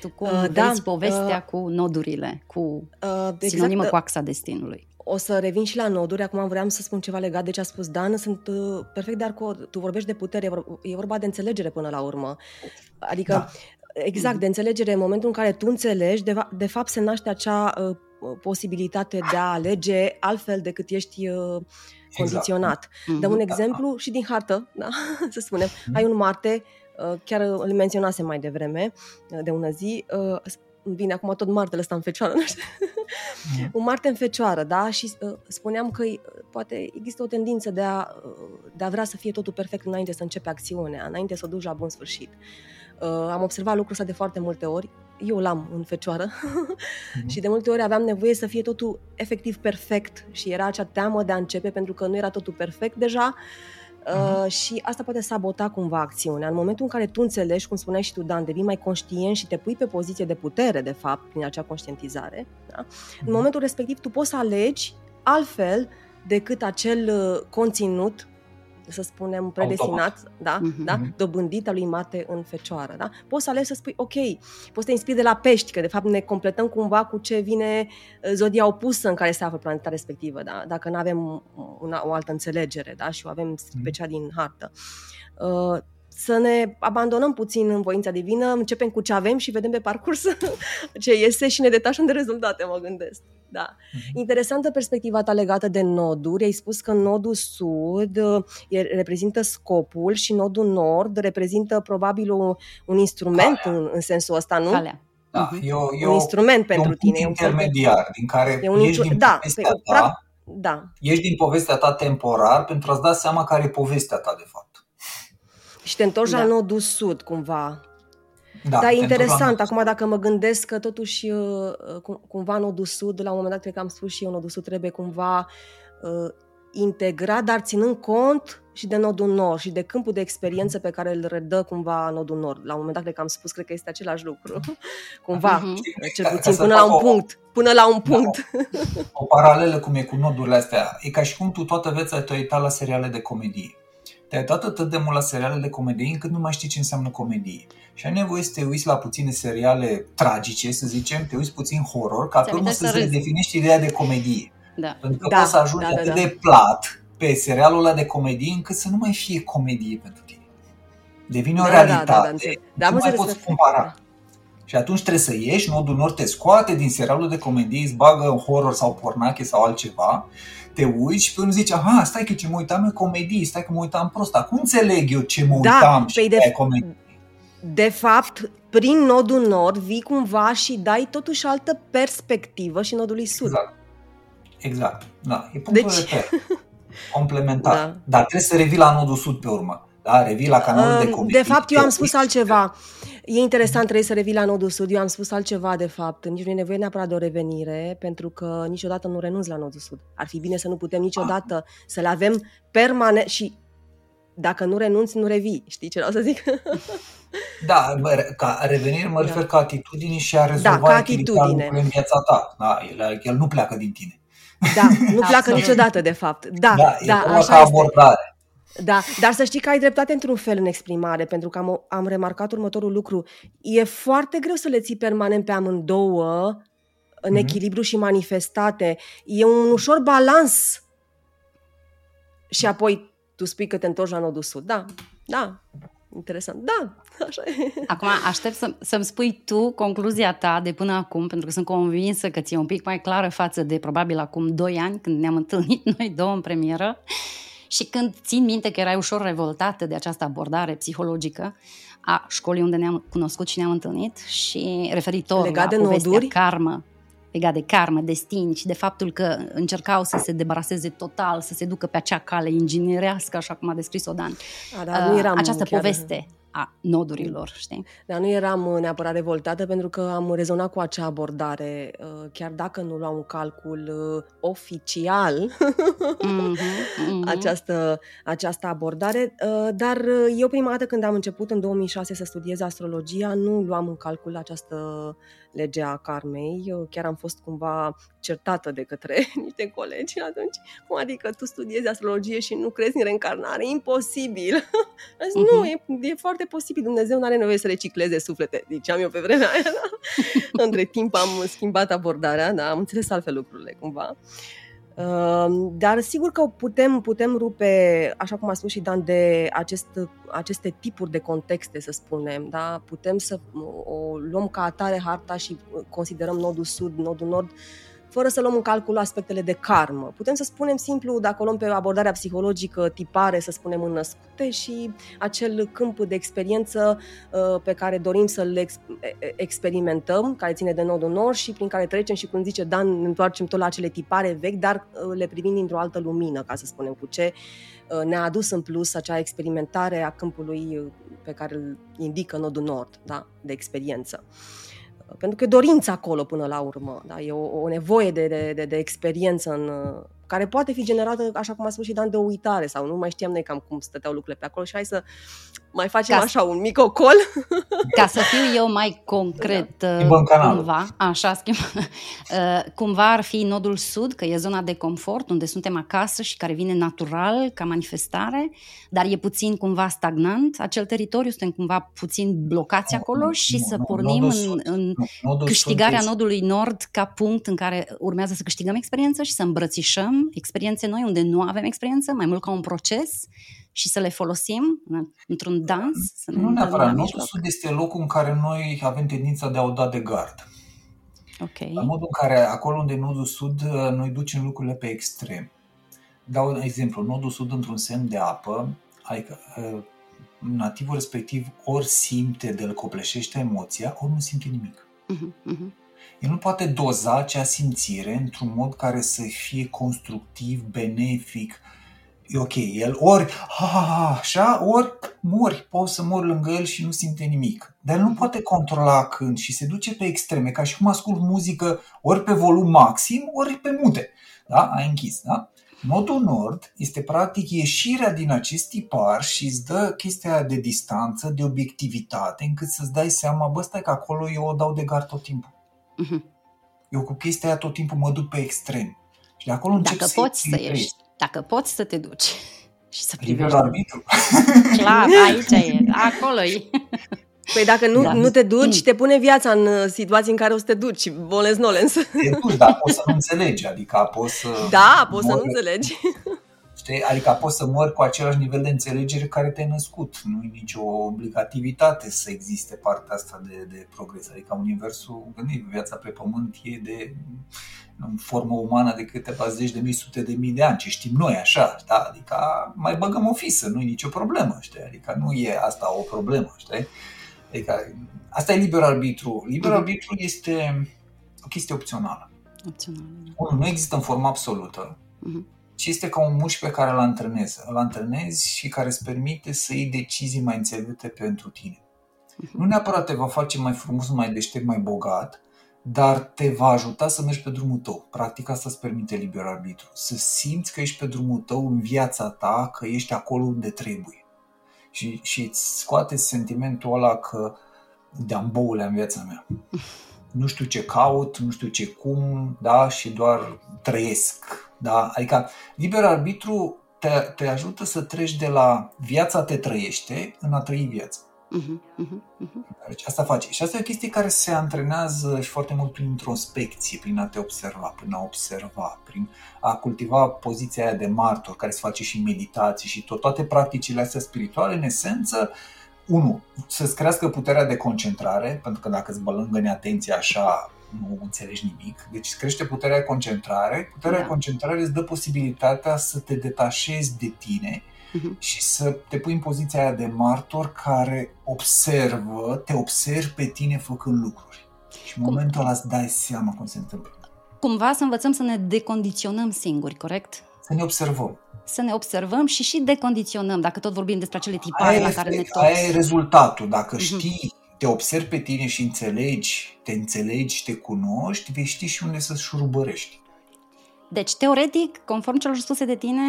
tu cum uh, vezi da, povestea uh, cu nodurile, cu uh, exact, sinonimă cu axa destinului? O să revin și la noduri. Acum vreau să spun ceva legat de ce a spus Dan. Sunt uh, perfect de acord. Tu vorbești de putere, e vorba de înțelegere până la urmă. Adică, da. exact, de înțelegere. În momentul în care tu înțelegi, de, de fapt se naște acea... Uh, posibilitate de a alege altfel decât ești condiționat. Exact. Dăm un exemplu și din hartă, da? Să spunem. Ai un Marte, chiar îl menționasem mai devreme, de una zi, bine, acum tot Martele ăsta în Fecioară, nu știu. Un Marte în Fecioară, da? Și spuneam că poate există o tendință de a, de a vrea să fie totul perfect înainte să începe acțiunea, înainte să o duci la bun sfârșit. Am observat lucrul ăsta de foarte multe ori. Eu l-am în Fecioară mm-hmm. și de multe ori aveam nevoie să fie totul efectiv perfect și era acea teamă de a începe pentru că nu era totul perfect deja mm-hmm. uh, și asta poate sabota cumva acțiunea. În momentul în care tu înțelegi, cum spuneai și tu, Dan, devii mai conștient și te pui pe poziție de putere, de fapt, prin acea conștientizare, da? Mm-hmm. În momentul respectiv tu poți să alegi altfel decât acel conținut, să spunem, predestinat, da, mm-hmm. da, dobândit al lui Marte în Fecioară. Da? Poți să alegi să spui, ok, poți să te inspiri de la Pești, că de fapt ne completăm cumva cu ce vine zodia opusă în care se află planeta respectivă, da? Dacă nu avem una, o altă înțelegere, da? Și o avem pe cea din hartă. Uh, să ne abandonăm puțin în voința divină, începem cu ce avem și vedem pe parcurs ce iese și ne detașăm de rezultate, mă gândesc. Da. Mm-hmm. Interesantă perspectiva ta legată de noduri. Ai spus că nodul sud reprezintă scopul și nodul nord reprezintă probabil un, un instrument în, în sensul ăsta, nu? Calea. Da, mm-hmm. eu, eu, un instrument pentru tine. E un intermediar din care e un ești din da, povestea pe, ta, da. Ești din povestea ta temporar pentru a-ți da seama care e povestea ta de fapt. Și te întorci da. la nodul sud cumva. Da, dar e interesant, acum dacă mă gândesc că totuși cumva nodul sud, la un moment dat cred că am spus și eu, nodul sud trebuie cumva uh, integrat, dar ținând cont și de nodul nord și de câmpul de experiență pe care îl redă cumva nodul nord. La un moment dat cred că am spus, cred că este același lucru, cumva, uh-huh. cel puțin ca, ca până la un o, punct. Până la un punct. Da, o, o paralelă cum e cu nodurile astea, e ca și cum tu toată viața te-ai uitat la seriale de comedie. Te-ai dat atât de mult la seriale de comedie încât nu mai știi ce înseamnă comedie. Și ai nevoie să te uiți la puține seriale tragice, să zicem, te uiți puțin horror, ca pe urmă să îți redefinești ideea de comedie. Da. Pentru că da, poți să ajungi da, da, atât da. de plat pe serialul ăla de comedie încât să nu mai fie comedie pentru tine. Devine da, o realitate. Da, da, da, da, nu mai poți compara. Și atunci trebuie să ieși, nodul nord te scoate din serialul de comedie, îți bagă în horror sau pornache sau altceva, te uiți și până zici, aha, stai că ce mă uitam în comedie, stai că mă uitam prost, acum înțeleg eu ce mă uitam da, și de comedie. De fapt, prin nodul nord vii cumva și dai totuși altă perspectivă și nodului sud. Exact, exact. Da. E punctul deci... de complementar. Da. Dar trebuie să revii la nodul sud pe urmă. Da, revii la canalul de comedie. De fapt, eu am spus altceva. E interesant, trebuie să revii la nodul sud. Eu am spus altceva, de fapt. Nici nu e nevoie neapărat de o revenire, pentru că niciodată nu renunți la nodul sud. Ar fi bine să nu putem niciodată ah. să le avem permanent și dacă nu renunți, nu revii. Știi ce vreau să zic? Da, bă, ca revenire mă refer da. ca atitudine și a rezolva da, echilibrul în viața ta. Da, el, el nu pleacă din tine. Da, nu pleacă niciodată, de fapt. Da, da, da e așa ca abordare. Da, dar să știi că ai dreptate într-un fel în exprimare, pentru că am, am remarcat următorul lucru. E foarte greu să le ții permanent pe amândouă în mm-hmm. echilibru și manifestate. E un ușor balans. Și apoi tu spui că te întorci la nodul sud. Da, da, interesant. Da, așa e. Acum aștept să, să-mi spui tu concluzia ta de până acum, pentru că sunt convinsă că ți-e un pic mai clară față de probabil acum doi ani, când ne-am întâlnit noi două în premieră. Și când țin minte că erai ușor revoltată de această abordare psihologică a școlii unde ne-am cunoscut și ne-am întâlnit și referitor legat la de povestea noduri. karmă, legat de karmă, destin și de faptul că încercau să se debaraseze total, să se ducă pe acea cale inginerească, așa cum a descris-o Dan. A, da, nu eram această chiar... poveste a nodurilor, știi? Dar nu eram neapărat revoltată pentru că am rezonat cu acea abordare, chiar dacă nu luam un calcul oficial mm-hmm, mm-hmm. această, această abordare, dar eu prima dată când am început în două mii șase să studiez astrologia, nu luam în calcul această lege a karmei. Eu chiar am fost cumva certată de către niște colegi atunci. Cum adică tu studiezi astrologie și nu crezi în reîncarnare? Imposibil! Zis, uh-huh. Nu, e, e foarte posibil. Dumnezeu nu are nevoie să recicleze suflete, ziceam eu pe vremea aia. Da? Între timp am schimbat abordarea, da? Am înțeles altfel lucrurile cumva. Dar sigur că putem, putem rupe, așa cum a spus și Dan, de acest, aceste tipuri de contexte, să spunem, da? Putem să o luăm ca atare harta și considerăm nodul sud, nodul nord fără să luăm în calcul aspectele de karmă. Putem să spunem simplu, dacă o luăm pe abordarea psihologică tipare, să spunem înnăscute, și acel câmp de experiență pe care dorim să-l experimentăm, care ține de nodul nord și prin care trecem și, cum zice Dan, ne întoarcem tot la acele tipare vechi, dar le privim dintr-o altă lumină, ca să spunem, cu ce ne-a adus în plus acea experimentare a câmpului pe care îl indică nodul nord, da? De experiență. Pentru că e dorința acolo până la urmă, da? E o, o nevoie de, de, de experiență în, care poate fi generată, așa cum a spus și Dan, de o uitare sau nu mai știam noi cam cum stăteau lucrurile pe acolo și hai să mai facem ca așa un mic ocol. Ca să fiu eu mai concret, da. cumva, așa schimb, cumva ar fi nodul sud, că e zona de confort, unde suntem acasă și care vine natural ca manifestare, dar e puțin cumva stagnant acel teritoriu, suntem cumva puțin blocați acolo și nu, să nu, pornim în, în nodul câștigarea sud. Nodului nord ca punct în care urmează să câștigăm experiență și să îmbrățișăm experiențe noi unde nu avem experiență, mai mult ca un proces, și să le folosim într-un dans. Să nu neapărat. Nodul sud este locul în care noi avem tendința de a o da de gard. Okay. La modul în care, acolo unde nodul sud, noi ducem lucrurile pe extrem. Dau un exemplu. Nodul sud într-un semn de apă, adică nativul respectiv ori simte de îl copleșește emoția, ori nu simte nimic. Uh-huh, uh-huh. El nu poate doza acea simțire într-un mod care să fie constructiv, benefic. E ok, el ori așa, ori mori, poți să mori lângă el și nu simte nimic. Dar el nu poate controla când și se duce pe extreme, ca și cum ascult muzică ori pe volum maxim, ori pe mute. Da? Ai închis, da? Nodul nord este practic ieșirea din acest tipar și îți dă chestia de distanță, de obiectivitate, încât să-ți dai seama, bă, stai că acolo eu o dau de gard tot timpul. Eu cu chestia aia tot timpul mă duc pe extrem. Și de acolo încep Dacă să poți să ieși. Dacă poți să te duci și să privești. Clar, aici e, acolo e. Păi dacă nu, da. nu te duci, te pune viața în situații în care o să te duci. Volens nolens. Te duci, dar poți să nu înțelegi. Adică poți să... Da, poți să nu înțelegi. Știi? Adică poți să mori cu același nivel de înțelegere care te-ai născut. Nu e nicio obligativitate să existe partea asta de, de progres. Adică universul, gândit, viața pe pământ e de... în formă umană de câteva zeci de mii, sute de mii de ani, ce știm noi așa, da? Adică mai băgăm o fisă, nu e nicio problemă, știi? Adică nu e asta o problemă, știi? Adică asta e liber arbitru. Liber arbitru este o chestie opțională. Opțională. Nu există în formă absolută, ci este ca un mușchi pe care îl antrenezi. Îl antrenezi și care îți permite să iei decizii mai înțelepte pentru tine. Nu neapărat te va face mai frumos, mai deștept, mai bogat, dar te va ajuta să mergi pe drumul tău. Practic asta îți permite liber arbitru. Să simți că ești pe drumul tău în viața ta, că ești acolo unde trebuie. Și, și îți scoate sentimentul ăla că de-am boule în viața mea. Nu știu ce caut, nu știu ce cum, da? Și doar trăiesc. Da? Adică liber arbitru te, te ajută să treci de la viața te trăiește în a trăi viața. Uh-huh, uh-huh, uh-huh. Deci asta face. Și asta e o chestie care se antrenează și foarte mult prin introspecție, prin a te observa, prin a observa, prin a cultiva poziția aia de martor, care se face și meditații și tot, toate practicile astea spirituale, în esență, unu, să-ți crească puterea de concentrare, pentru că dacă îți bălângă atenția așa, nu înțelegi nimic. Deci îți crește puterea de concentrare. Puterea de da. concentrare îți dă posibilitatea să te detașezi de tine și să te pui în poziția aia de martor care observă, te observi pe tine făcând lucruri. Și în momentul ăla îți dai seama cum se întâmplă. Cumva să învățăm să ne decondiționăm singuri, corect? Să ne observăm. Să ne observăm și și decondiționăm, dacă tot vorbim despre acele tipare la care ne tot... Aia e rezultatul. Dacă știi, te observi pe tine și înțelegi, te înțelegi, te cunoști, vei ști și unde să șurubărești. Deci, teoretic, conform celor spuse de tine,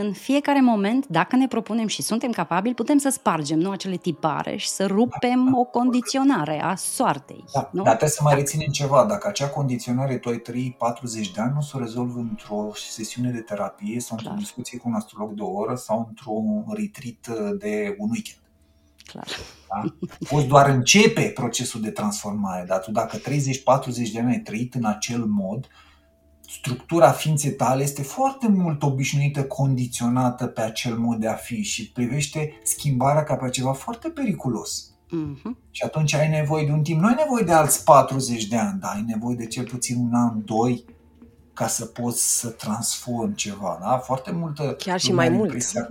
în fiecare moment, dacă ne propunem și suntem capabili, putem să spargem, nu, acele tipare și să rupem da, da, o condiționare a soartei. Da, nu? Dar trebuie să mai da. reținem ceva. Dacă acea condiționare tu ai trei patruzeci de ani, nu se rezolvă într-o sesiune de terapie sau într-o Clar. discuție cu un astrolog de o oră sau într-un retreat de un weekend. Clar. Da? Poți doar începe procesul de transformare, dar tu dacă treizeci patruzeci de ani ai trăit în acel mod... Structura ființei tale este foarte mult obișnuită, condiționată pe acel mod de a fi și privește schimbarea ca pe ceva foarte periculos. Mm-hmm. Și atunci ai nevoie de un timp. Nu ai nevoie de alți patruzeci de ani, dar ai nevoie de cel puțin un an, doi, ca să poți să transformi ceva, da? Foarte multă... Chiar și mai mult. Că,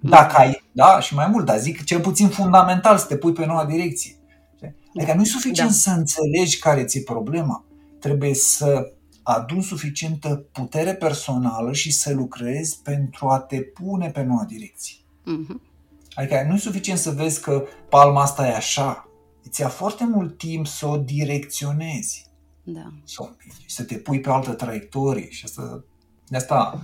dacă ai, da, și mai mult, dar zic cel puțin fundamental să te pui pe noua direcție. Adică nu e suficient da. să înțelegi care ți-e problema. Trebuie să aduni suficientă putere personală și să lucrezi pentru a te pune pe noua direcție. Mm-hmm. Adică nu e suficient să vezi că palma asta e așa. Îți ia foarte mult timp să o direcționezi. Da. Să, să te pui pe altă traiectorie. Și asta, de asta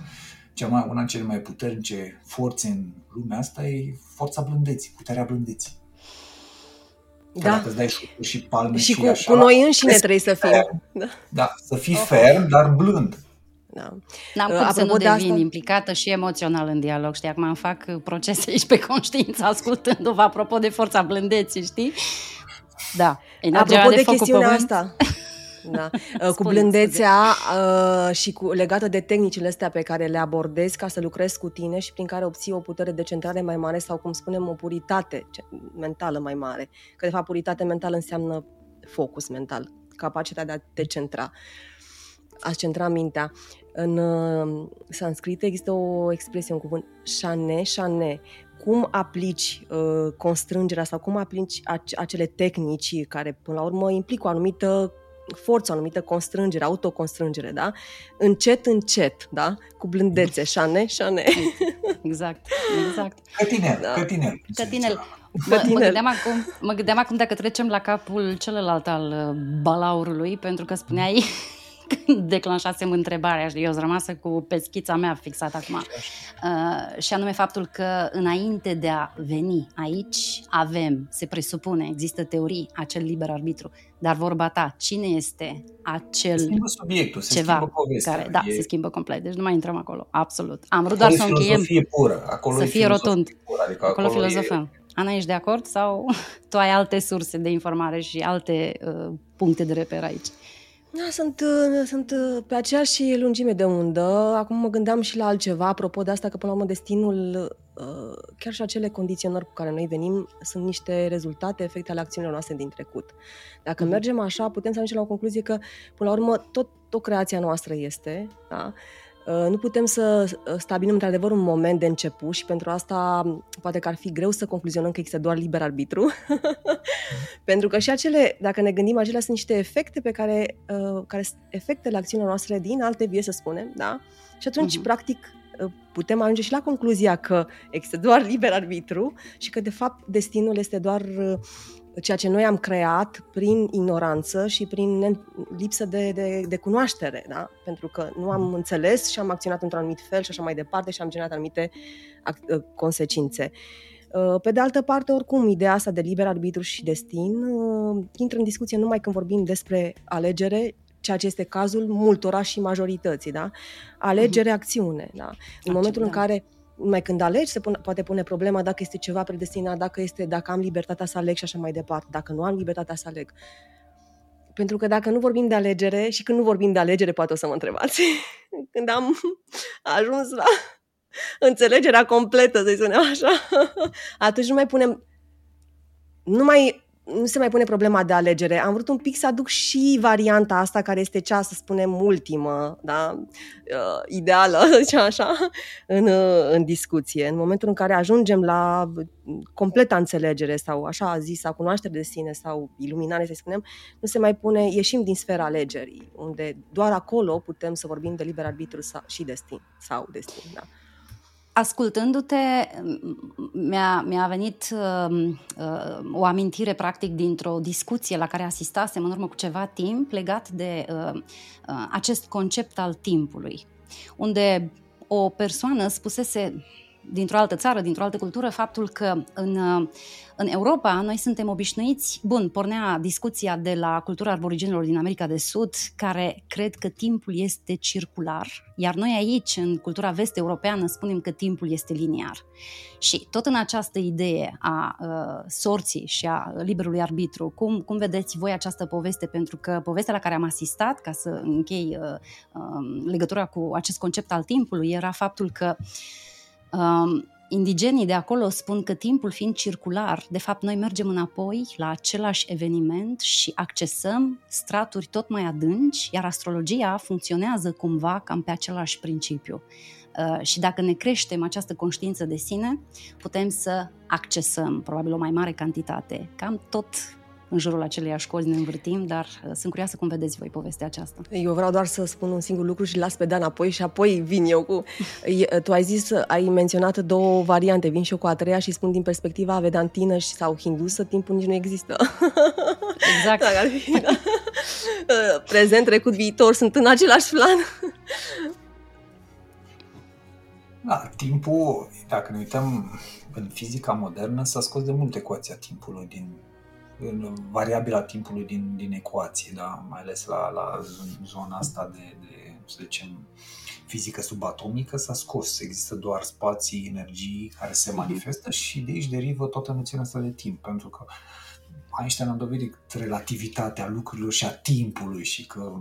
cea mai, una dintre cele mai puternice forțe în lumea asta e forța blândeții, puterea blândeții. Da. Dacă îți dai și, și palme și, și cu, așa, cu noi înșine trebuie să fim. Da. da, să fii oh. ferm, dar blând. Da. N-am cum să nu devin asta... implicată și emoțional în dialog, știi? Acum îmi fac procese aici pe conștiință, ascultându-vă apropo de forța blândeții, știi? Da. Apropo de, de chestiunea asta. Da. Cu blândețea uh, și cu, legată de tehnicile astea pe care le abordezi ca să lucrezi cu tine și prin care obții o putere de centrare mai mare sau, cum spunem, o puritate mentală mai mare. Că, de fapt, puritate mentală înseamnă focus mental, capacitatea de a te centra, a centra mintea. În uh, sanscrită există o expresie, un cuvânt, șane, șane. Cum aplici uh, constrângerea sau cum aplici acele tehnici care, până la urmă, implică o anumită forță, o anumită constrângere, autoconstrângere, da? Încet, încet, da? Cu blândețe, șane, șane. Exact, exact. Cătinel, da. Cătinel. Cătinel. Mă, mă, gândeam acum, mă gândeam acum dacă trecem la capul celălalt al balaurului, pentru că spuneai când declanșasem întrebarea și eu sunt rămasă cu peschița mea fixată acum. Uh, și anume faptul că înainte de a veni aici avem, se presupune, există teorii, acel liber arbitru, dar vorba ta, cine este acel schimbă subiectul, se ceva schimbă povestea, care, da, e... se schimbă complet, deci nu mai intrăm acolo, absolut. Am vrut doar să încheiem, să fie rotund, pură, adică acolo, acolo filozofăm. E... Ana, ești de acord sau tu ai alte surse de informare și alte uh, puncte de reper aici? Da, sunt, sunt pe aceeași lungime de undă. Acum mă gândeam și la altceva, apropo de asta, că până la urmă destinul, chiar și acele condiționări cu care noi venim, sunt niște rezultate, efecte ale acțiunilor noastre din trecut. Dacă mm. mergem așa, putem să ajungem la o concluzie că, până la urmă, tot, tot creația noastră este, da? Nu putem să stabilim într-adevăr un moment de început și pentru asta poate că ar fi greu să concluzionăm că există doar liber arbitru. Pentru că și acele, dacă ne gândim, acelea sunt niște efecte pe care, uh, care efectele acțiunilor noastre din alte vieți, să spunem, da? Și atunci, uh-huh. practic, putem ajunge și la concluzia că există doar liber arbitru și că, de fapt, destinul este doar ceea ce noi am creat prin ignoranță și prin lipsă de, de, de cunoaștere, da? Pentru că nu am înțeles și am acționat într-un anumit fel și așa mai departe și am generat anumite ac- consecințe. Pe de altă parte, oricum, ideea asta de liber arbitru și destin intră în discuție numai când vorbim despre alegere, ceea ce este cazul multora și majorității, da? Alegere, acțiune, da? În momentul în care... numai când alegi se pune, poate pune problema dacă este ceva predestinat, dacă, este, dacă am libertatea să aleg și așa mai departe, dacă nu am libertatea să aleg. Pentru că dacă nu vorbim de alegere, și când nu vorbim de alegere, poate o să mă întrebați, când am ajuns la înțelegerea completă, să-i spunem așa, atunci nu mai punem, nu mai... nu se mai pune problema de alegere. Am vrut un pic să aduc și varianta asta care este cea, să spunem, ultimă, da? Ideală, zicea așa, în, în discuție. În momentul în care ajungem la completa înțelegere sau așa a zis, sau cunoaștere de sine sau iluminare, să spunem, nu se mai pune, ieșim din sfera alegerii, unde doar acolo putem să vorbim de liber arbitru și destin, sau destin, da. Ascultându-te, mi-a, mi-a venit uh, uh, o amintire, practic, dintr-o discuție la care asistasem în urmă cu ceva timp, legat de uh, uh, acest concept al timpului, unde o persoană spusese, dintr-o altă țară, dintr-o altă cultură, faptul că în, în Europa noi suntem obișnuiți, bun, pornea discuția de la cultura aborigenilor din America de Sud, care cred că timpul este circular, iar noi aici, în cultura vest-europeană, spunem că timpul este liniar. Și tot în această idee a uh, sorții și a liberului arbitru, cum, cum vedeți voi această poveste? Pentru că povestea la care am asistat, ca să închei uh, uh, legătura cu acest concept al timpului, era faptul că Um, indigenii de acolo spun că timpul fiind circular, de fapt noi mergem înapoi la același eveniment și accesăm straturi tot mai adânci, iar astrologia funcționează cumva cam pe același principiu. Și dacă ne creștem această conștiință de sine, putem să accesăm probabil o mai mare cantitate, cam tot în jurul aceleiași școli ne învârtim, dar sunt curioasă cum vedeți voi povestea aceasta. Eu vreau doar să spun un singur lucru și las pe Dan apoi și apoi vin eu cu... Tu ai zis, ai menționat două variante, vin și eu cu a treia și spun din perspectiva vedantină sau hindusă, timpul nici nu există. Exact. Prezent, trecut, viitor, sunt în același plan. Da, timpul, dacă ne uităm în fizica modernă, s-a scos de mult ecuația timpului din variabila timpului din, din ecuație, da? Mai ales la, la zona asta de, de, să zicem, fizică subatomică s-a scos. Există doar spații, energii care se manifestă și de aici derivă toată noțiunea asta de timp, pentru că Einstein a dovedit relativitatea lucrurilor și a timpului și că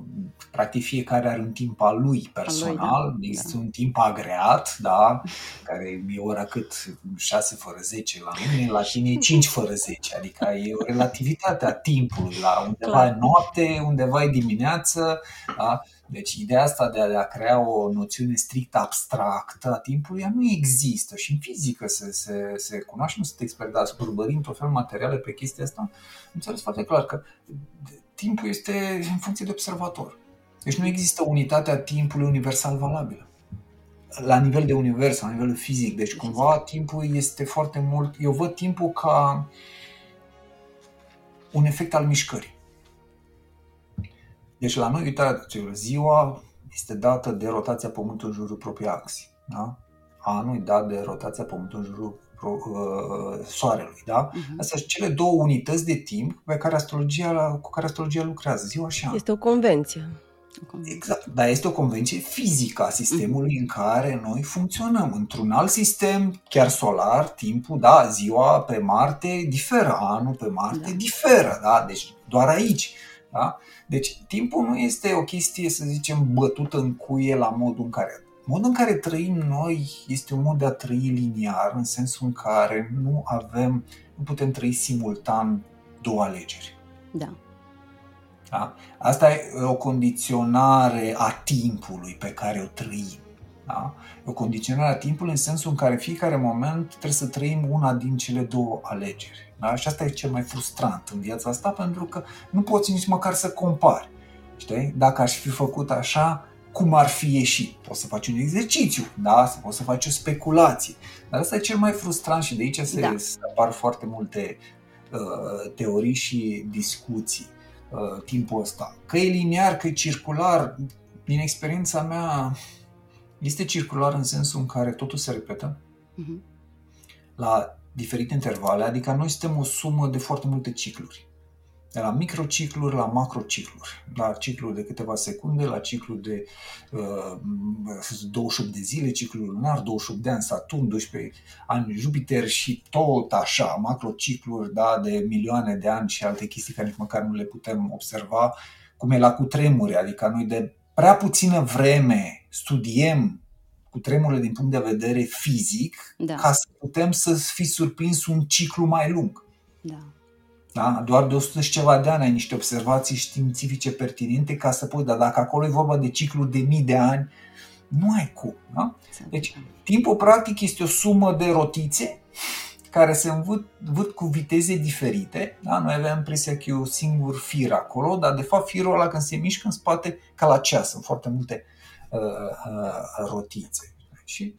practic fiecare are un timp al lui personal, al lui, da. Există da. Un timp agreat, da, care e ora cât șase fără zece la mine, la tine e cinci fără zece, adică e o relativitate a timpului, la undeva e noapte, undeva e dimineață, da? Deci ideea asta de a crea o noțiune strict abstractă a timpului, ea nu există și în fizică se, se, se cunoaște, nu sunt expert, dar spărbărim tot felul materiale pe chestia asta, înțeles foarte clar că timpul este în funcție de observator. Deci nu există unitatea timpului universal valabilă, la nivel de univers, la nivel fizic, deci cumva timpul este foarte mult, eu văd timpul ca un efect al mișcării. Deci la noi, uitați, ziua este dată de rotația Pământului în jurul proprii axi, da? Anul e dat de rotația Pământului în jurul pro, uh, Soarelui, da? Uh-huh. Astea sunt cele două unități de timp pe care astrologia, cu care astrologia lucrează, ziua și anul. Este o convenție. Exact, dar este o convenție fizică a sistemului în care noi funcționăm. Într-un alt sistem, chiar solar, timpul, da, ziua pe Marte diferă, anul pe Marte da. diferă, da? Deci doar aici. Da? Deci timpul nu este o chestie, să zicem, bătută în cuie la modul în care modul în care trăim noi este un mod de a trăi liniar, în sensul în care nu avem, nu putem trăi simultan două alegeri. Da. Da? Asta e o condiționare a timpului pe care o trăim. Da? O condiționare a timpului în sensul în care fiecare moment trebuie să trăim una din cele două alegeri. Da? Și asta e cel mai frustrant în viața asta, pentru că nu poți nici măcar să compari. Știi? Dacă aș fi făcut așa, cum ar fi ieșit? Poți să faci un exercițiu, da? Să poți să faci o speculație. Dar asta e cel mai frustrant și de aici se, da. se apar foarte multe uh, teorii și discuții uh, timpul ăsta. Că e liniar, că e circular, din experiența mea... Este circular în sensul în care totul se repetă uh-huh. la diferite intervale, adică noi suntem o sumă de foarte multe cicluri. De la microcicluri la macrocicluri, la cicluri de câteva secunde, la cicluri de uh, douăzeci și opt de zile, ciclul lunar, douăzeci și opt de ani, Saturn, doisprezece ani, Jupiter și tot așa, macrocicluri da, de milioane de ani și alte chestii care nici măcar nu le putem observa, cum e la cutremuri, adică noi de prea puțină vreme studiem cutremurile din punct de vedere fizic da. ca să putem să fi surprins un ciclu mai lung. Da. Da? Doar de o sută și ceva de ani ai niște observații științifice pertinente ca să poți, dar dacă acolo e vorba de cicluri de mii de ani, nu ai cum. Da? Deci timpul practic este o sumă de rotițe care se învârt cu viteze diferite. Da? Noi aveam impresia că e un singur fir acolo, dar de fapt firul ăla când se mișcă în spate, ca la ceas, sunt foarte multe uh, uh, rotițe. Și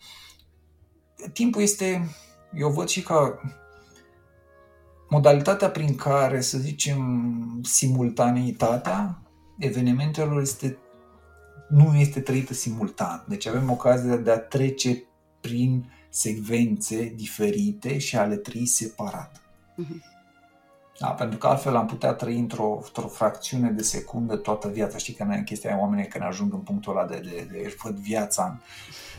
timpul este, eu văd și ca modalitatea prin care, să zicem, simultaneitatea evenimentelor este, nu este trăită simultan. Deci avem ocazia de a trece prin secvențe diferite și a le trăi separat. Uh-huh. Da, pentru că altfel am putea trăi într-o, într-o fracțiune de secundă toată viața. Știi că în chestia aia oamenii când ajung în punctul ăla de, de, de își văd viața,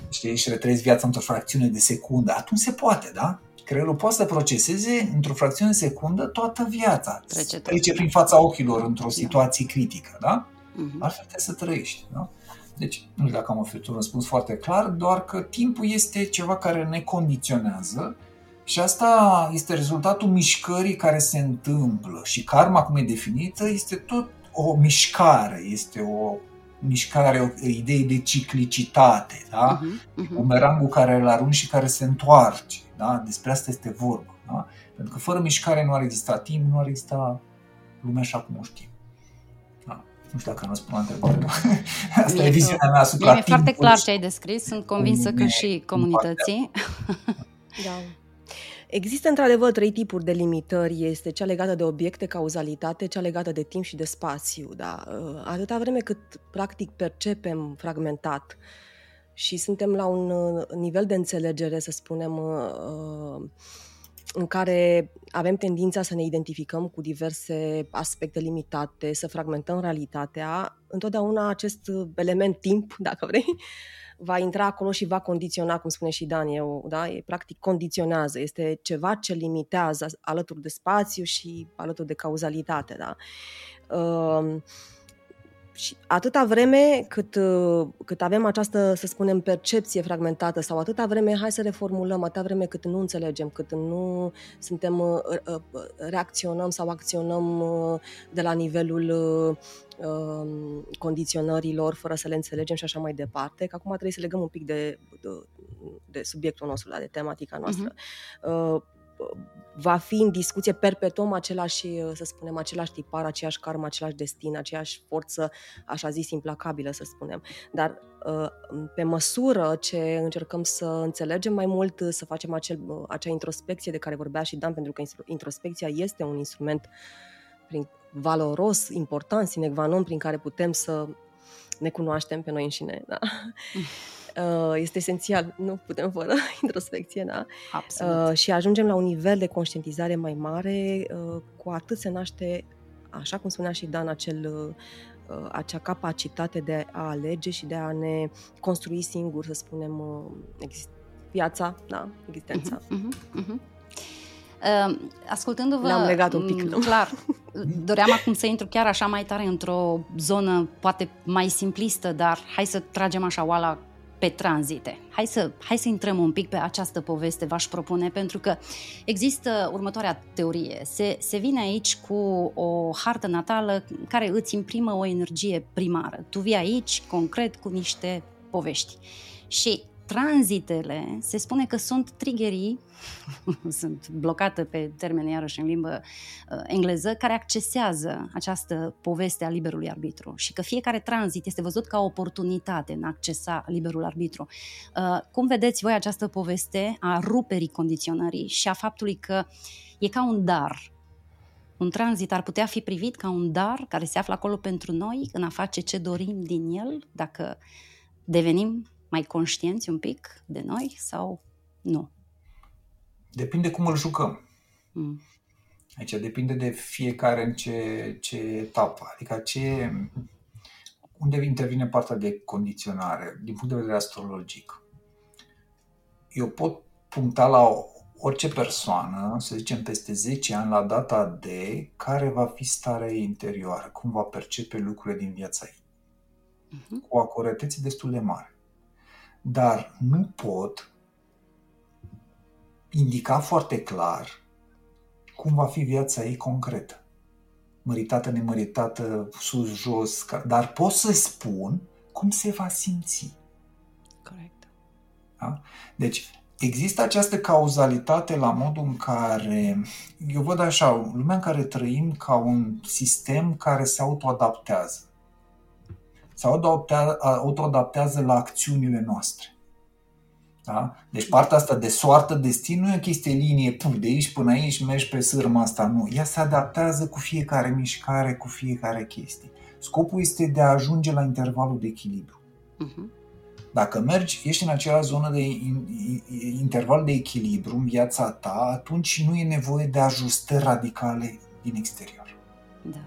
știi, și retrăiesc viața într-o fracțiune de secundă. Atunci se poate, da? Creierul poate să proceseze într-o fracțiune de secundă toată viața. Trece, trece. trece prin fața ochilor într-o situație da. critică, da? uh-huh. altfel trebuie să trăiești. Da? Deci, nu știu dacă am oferit un răspuns foarte clar, doar că timpul este ceva care ne condiționează și asta este rezultatul mișcării care se întâmplă și karma, cum e definită, este tot o mișcare, este o mișcare, o idee de ciclicitate, da? Uh-huh, uh-huh. Bumerangul care îl arunci și care se întoarce, da? Despre asta este vorba, da? Pentru că fără mișcare nu ar exista timp, nu ar exista lumea așa cum o știm. Nu știu dacă nu spun întrebarea. Asta e, e viziunea mea asupra timpului. E foarte clar ce ai descris, sunt convinsă că și comunității. Da. Există într-adevăr trei tipuri de limitări. Este cea legată de obiecte, cauzalitate, cea legată de timp și de spațiu. Da? Atâta vreme cât practic percepem fragmentat și suntem la un nivel de înțelegere, să spunem, în care avem tendința să ne identificăm cu diverse aspecte limitate, să fragmentăm realitatea, întotdeauna acest element timp, dacă vrei, va intra acolo și va condiționa, cum spune și Dan, eu, da? E, practic condiționează, este ceva ce limitează alături de spațiu și alături de cauzalitate. Da? Uh, și atâta vreme cât, cât avem această, să spunem, percepție fragmentată sau atâta vreme, hai să reformulăm, atâta vreme cât nu înțelegem, cât nu suntem, reacționăm sau acționăm de la nivelul condiționărilor fără să le înțelegem și așa mai departe, că acum trebuie să legăm un pic de, de, de subiectul nostru, de tematica noastră. Uh-huh. Va fi în discuție perpetuăm același, să spunem, același tipar, aceeași karmă, același destin, aceeași forță, așa zis, implacabilă, să spunem. Dar pe măsură ce încercăm să înțelegem mai mult, să facem acel, acea introspecție de care vorbea și Dan, pentru că introspecția este un instrument prin, valoros, important, sine qua non, prin care putem să ne cunoaștem pe noi înșine, da? Este esențial, nu putem fără introspecție, da? Absolut. Și ajungem la un nivel de conștientizare mai mare, cu atât se naște, așa cum spunea și Dan, acel, acea capacitate de a alege și de a ne construi singur, să spunem, viața, da? Existența. Uh-huh, uh-huh. Ascultându-vă, l-am legat un pic, nu? Clar, doream acum să intru chiar așa mai tare într-o zonă poate mai simplistă, dar hai să tragem așa oala pe tranzite. Hai să, hai să intrăm un pic pe această poveste, v-aș propune, pentru că există următoarea teorie. Se, se vine aici cu o hartă natală care îți imprimă o energie primară. Tu vii aici, concret, cu niște povești. Și tranzitele, se spune că sunt triggerii, sunt blocată pe termen iarăși în limbă engleză, care accesează această poveste a liberului arbitru și că fiecare tranzit este văzut ca o oportunitate în a accesa liberul arbitru. Cum vedeți voi această poveste a ruperii condiționării și a faptului că e ca un dar? Un tranzit ar putea fi privit ca un dar care se află acolo pentru noi în a face ce dorim din el, dacă devenim mai conștienți un pic de noi sau nu? Depinde cum îl jucăm. Mm. Aici depinde de fiecare în ce, ce etapă. Adică ce, unde intervine partea de condiționare din punct de vedere astrologic. Eu pot puncta la orice persoană, să zicem peste zece ani, la data D, care va fi starea ei interioară, cum va percepe lucrurile din viața ei. Mm-hmm. Cu o acuretețe destul de mare. Dar nu pot indica foarte clar cum va fi viața ei concretă. Măritată, nemăritată, sus, jos, dar pot să spun cum se va simți. Corect. Da? Deci există această cauzalitate la modul în care, eu văd așa, lumea în care trăim ca un sistem care se autoadaptează. Se autoadaptează la acțiunile noastre. Da? Deci partea asta de soartă, destin, nu e o chestie linie, puf, de aici până aici mergi pe sârma asta, nu. Ea se adaptează cu fiecare mișcare, cu fiecare chestie. Scopul este de a ajunge la intervalul de echilibru. Uh-huh. Dacă mergi, ești în acea zonă de interval de echilibru în viața ta, atunci nu e nevoie de ajustări radicale din exterior. Da.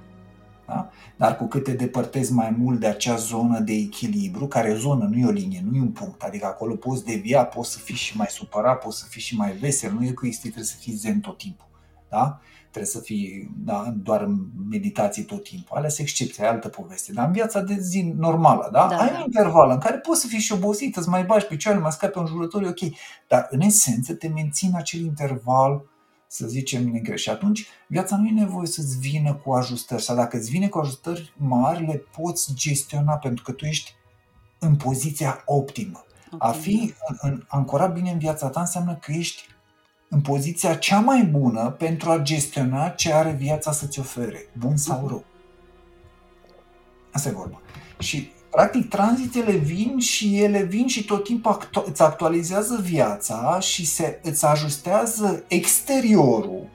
Da? Dar cu cât te depărtezi mai mult de acea zonă de echilibru, care e o zonă, nu e o linie, nu e un punct, adică acolo poți devia, poți să fii și mai supărat, poți să fii și mai vesel, nu e că este, trebuie să fii zen tot timpul, da? trebuie să fii, da, doar în meditații tot timpul. Alea sunt excepții, altă poveste. Dar în viața de zi normală, da? Da, ai un interval în care poți să fii și obosit, îți mai bagi picioarele, mai scapi pe un jurător, ok. Dar în esență te mențin acel interval, să zicem, negreșit. Și atunci viața nu e nevoie să-ți vină cu ajustări. Sau dacă îți vine cu ajustări mari, le poți gestiona pentru că tu ești în poziția optimă. Okay. A fi în, în, ancorat bine în viața ta înseamnă că ești în poziția cea mai bună pentru a gestiona ce are viața să-ți ofere, bun sau rău. Asta e vorba. Și, practic, tranzitele vin și ele vin și tot timpul actu- îți actualizează viața și se, îți ajustează exteriorul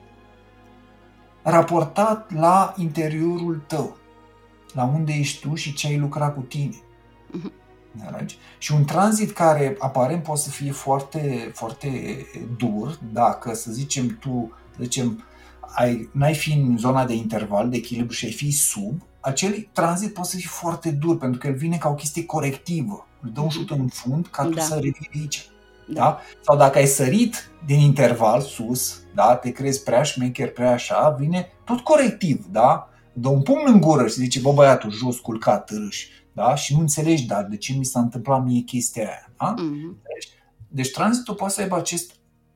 raportat la interiorul tău, la unde ești tu și ce ai lucrat cu tine. Și un tranzit care aparent poate să fie foarte, foarte dur, dacă, să zicem, tu, să zicem, ai, n-ai fi în zona de interval, de echilibru și ai fi sub, acel tranzit poate să fie foarte dur, pentru că el vine ca o chestie corectivă. Îl dă un șut în fund ca tu da. să revii aici. Da? Da. Sau dacă ai sărit din interval sus, da, te crezi prea șmecher, prea așa, vine tot corectiv, da? Dă un pumn în gură și zice, bă băiatul, jos, culcat, târâși. Da? Și nu înțelegi, dar de ce mi s-a întâmplat mie chestia aia. Da? Mm-hmm. Deci, deci tranzitul poate să aibă acest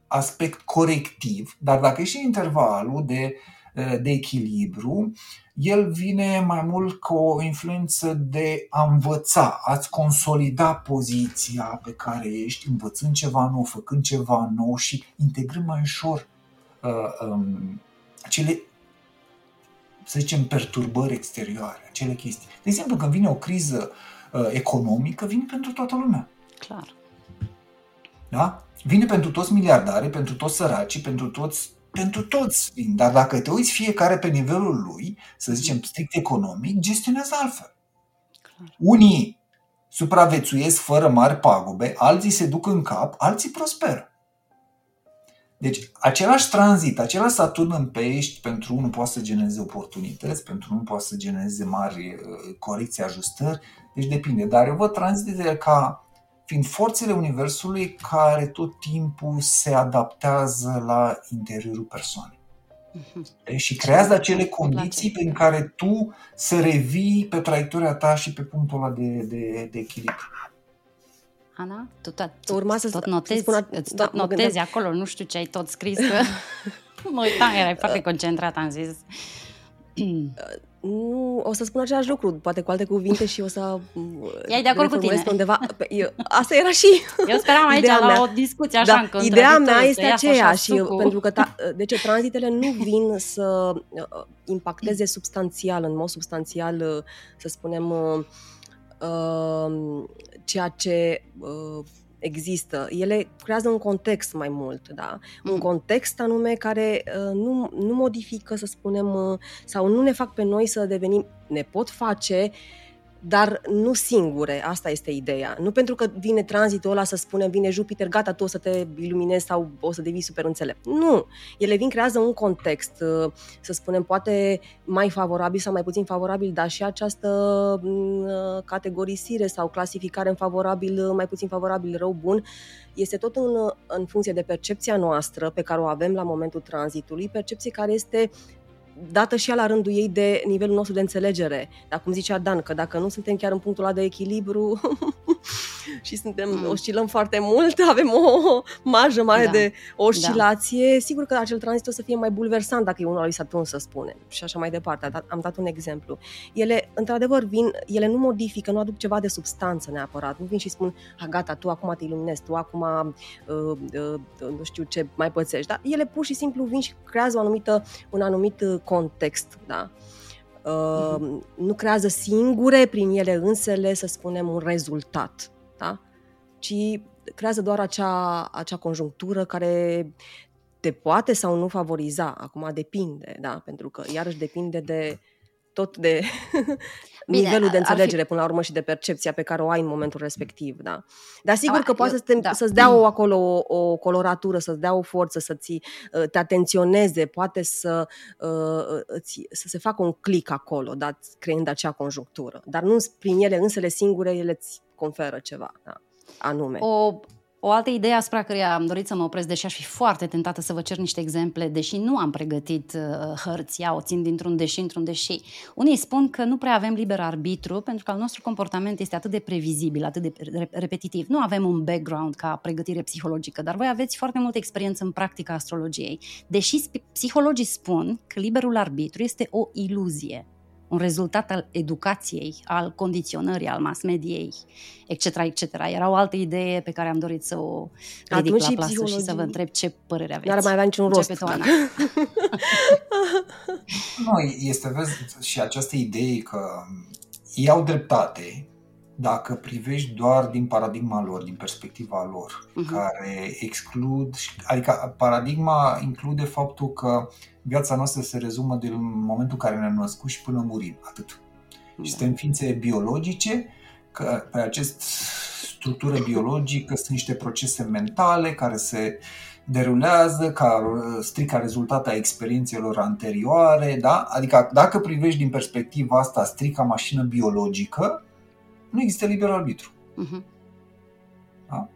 aspect corectiv, dar dacă ești în intervalul de, de echilibru, el vine mai mult cu o influență de a învăța, a-ți consolida poziția pe care ești, învățând ceva nou, făcând ceva nou și integrând mai ușor uh, um, acele, să zicem, perturbări exterioare, acele chestii. De exemplu, când vine o criză uh, economică, vine pentru toată lumea. Clar. Da? Vine pentru toți miliardari, pentru toți săraci, pentru toți, pentru toți. Dar dacă te uiți fiecare pe nivelul lui, să zicem, strict economic, gestionează altfel. Clar. Unii supraviețuiesc fără mari pagube, alții se duc în cap, alții prosperă. Deci, același tranzit, același Saturn în Pești, pentru unul poate să genereze oportunități, pentru unul poate să genereze mari corecții, ajustări, deci depinde. Dar eu văd tranzitele ca fiind forțele Universului care tot timpul se adaptează la interiorul persoanei. Mm-hmm. Și creează acele condiții prin care tu să revii pe traiectoria ta și pe punctul ăla de, de, de echilibru. Ana, tu tot, tot, să tot notezi, spun, îți tot da, notezi acolo, nu știu ce ai tot scris, că mă uitam, erai foarte concentrată, am zis. Nu, o să spun același lucru, poate cu alte cuvinte și o să... Ia-i de acord cu tine. Undeva. Eu, asta era și... Eu speram aici la mea. O discuție așa da, în contradicție. Ideea mea este aceea și sucul. Pentru că ta, de ce tranzitele nu vin să impacteze substanțial, în mod substanțial, să spunem... ceea ce uh, există. Ele creează un context mai mult, da? Un context anume care uh, nu, nu modifică, să spunem, uh, sau nu ne fac pe noi să devenim, ne pot face, dar nu singure, asta este ideea. Nu pentru că vine tranzitul ăla, să spunem, vine Jupiter, gata, tu o să te iluminezi sau o să devii super înțelept. Nu! Ele vin, creează un context, să spunem, poate mai favorabil sau mai puțin favorabil, dar și această categorisire sau clasificare în favorabil, mai puțin favorabil, rău, bun, este tot în, în funcție de percepția noastră pe care o avem la momentul tranzitului, percepție care este... dată și ea la rândul ei de nivelul nostru de înțelegere. Dar cum zicea Dan, că dacă nu suntem chiar în punctul ăla de echilibru și suntem, mm. oscilăm foarte mult, avem o marjă mare da. de oscilație, da. sigur că acel tranzit o să fie mai bulversant dacă e unul al lui Saturn, să spunem, și așa mai departe. Am dat un exemplu. Ele, într-adevăr, vin, ele nu modifică, nu aduc ceva de substanță neapărat. Nu vin și spun, a, gata, tu acum te iluminezi, tu acum uh, uh, nu știu ce mai pățești. Dar ele pur și simplu vin și creează o anumită, un anumit context, da? Uh, uh-huh. Nu creează singure prin ele însele, să spunem, un rezultat, da? Ci creează doar acea, acea conjunctură care te poate sau nu favoriza. Acum depinde, da? Pentru că iarăși depinde de tot de Bine, nivelul de înțelegere fi... până la urmă și de percepția pe care o ai în momentul respectiv, da? Dar sigur că poate să da. să-ți dea o, acolo o, o coloratură, să-ți dea o forță, să te atenționeze, poate să, uh, ți, să se facă un click acolo, da? Creând acea conjunctură. Dar nu prin ele însele singure, ele îți conferă ceva, da? Anume. O O altă idee asupra căreia am dorit să mă opresc, deși aș fi foarte tentată să vă cer niște exemple, deși nu am pregătit uh, hărția, o țin dintr-un deși, într-un deși. Unii spun că nu prea avem liber arbitru, pentru că al nostru comportament este atât de previzibil, atât de repetitiv. Nu avem un background ca pregătire psihologică, dar voi aveți foarte multă experiență în practica astrologiei. Deși psihologii spun că liberul arbitru este o iluzie, un rezultat al educației, al condiționării, al mass-mediei, et cetera, et cetera. Era o altă idee pe care am dorit să o ridic la plasă și să vă întreb ce părere aveți. Dar mai avea niciun rost. Nu, este, vezi, și această idee că iau dreptate dacă privești doar din paradigma lor, din perspectiva lor, uh-huh. care exclud, adică paradigma include faptul că viața noastră se rezumă din momentul în care ne-am născut și până murim, atât. Uh-huh. Și suntem ființe biologice, că pe această structură biologică sunt niște procese mentale care se derulează ca strica rezultat a experiențelor anterioare, da? Adică dacă privești din perspectiva asta strica mașină biologică, nu există liber arbitru. Uh-huh. Da?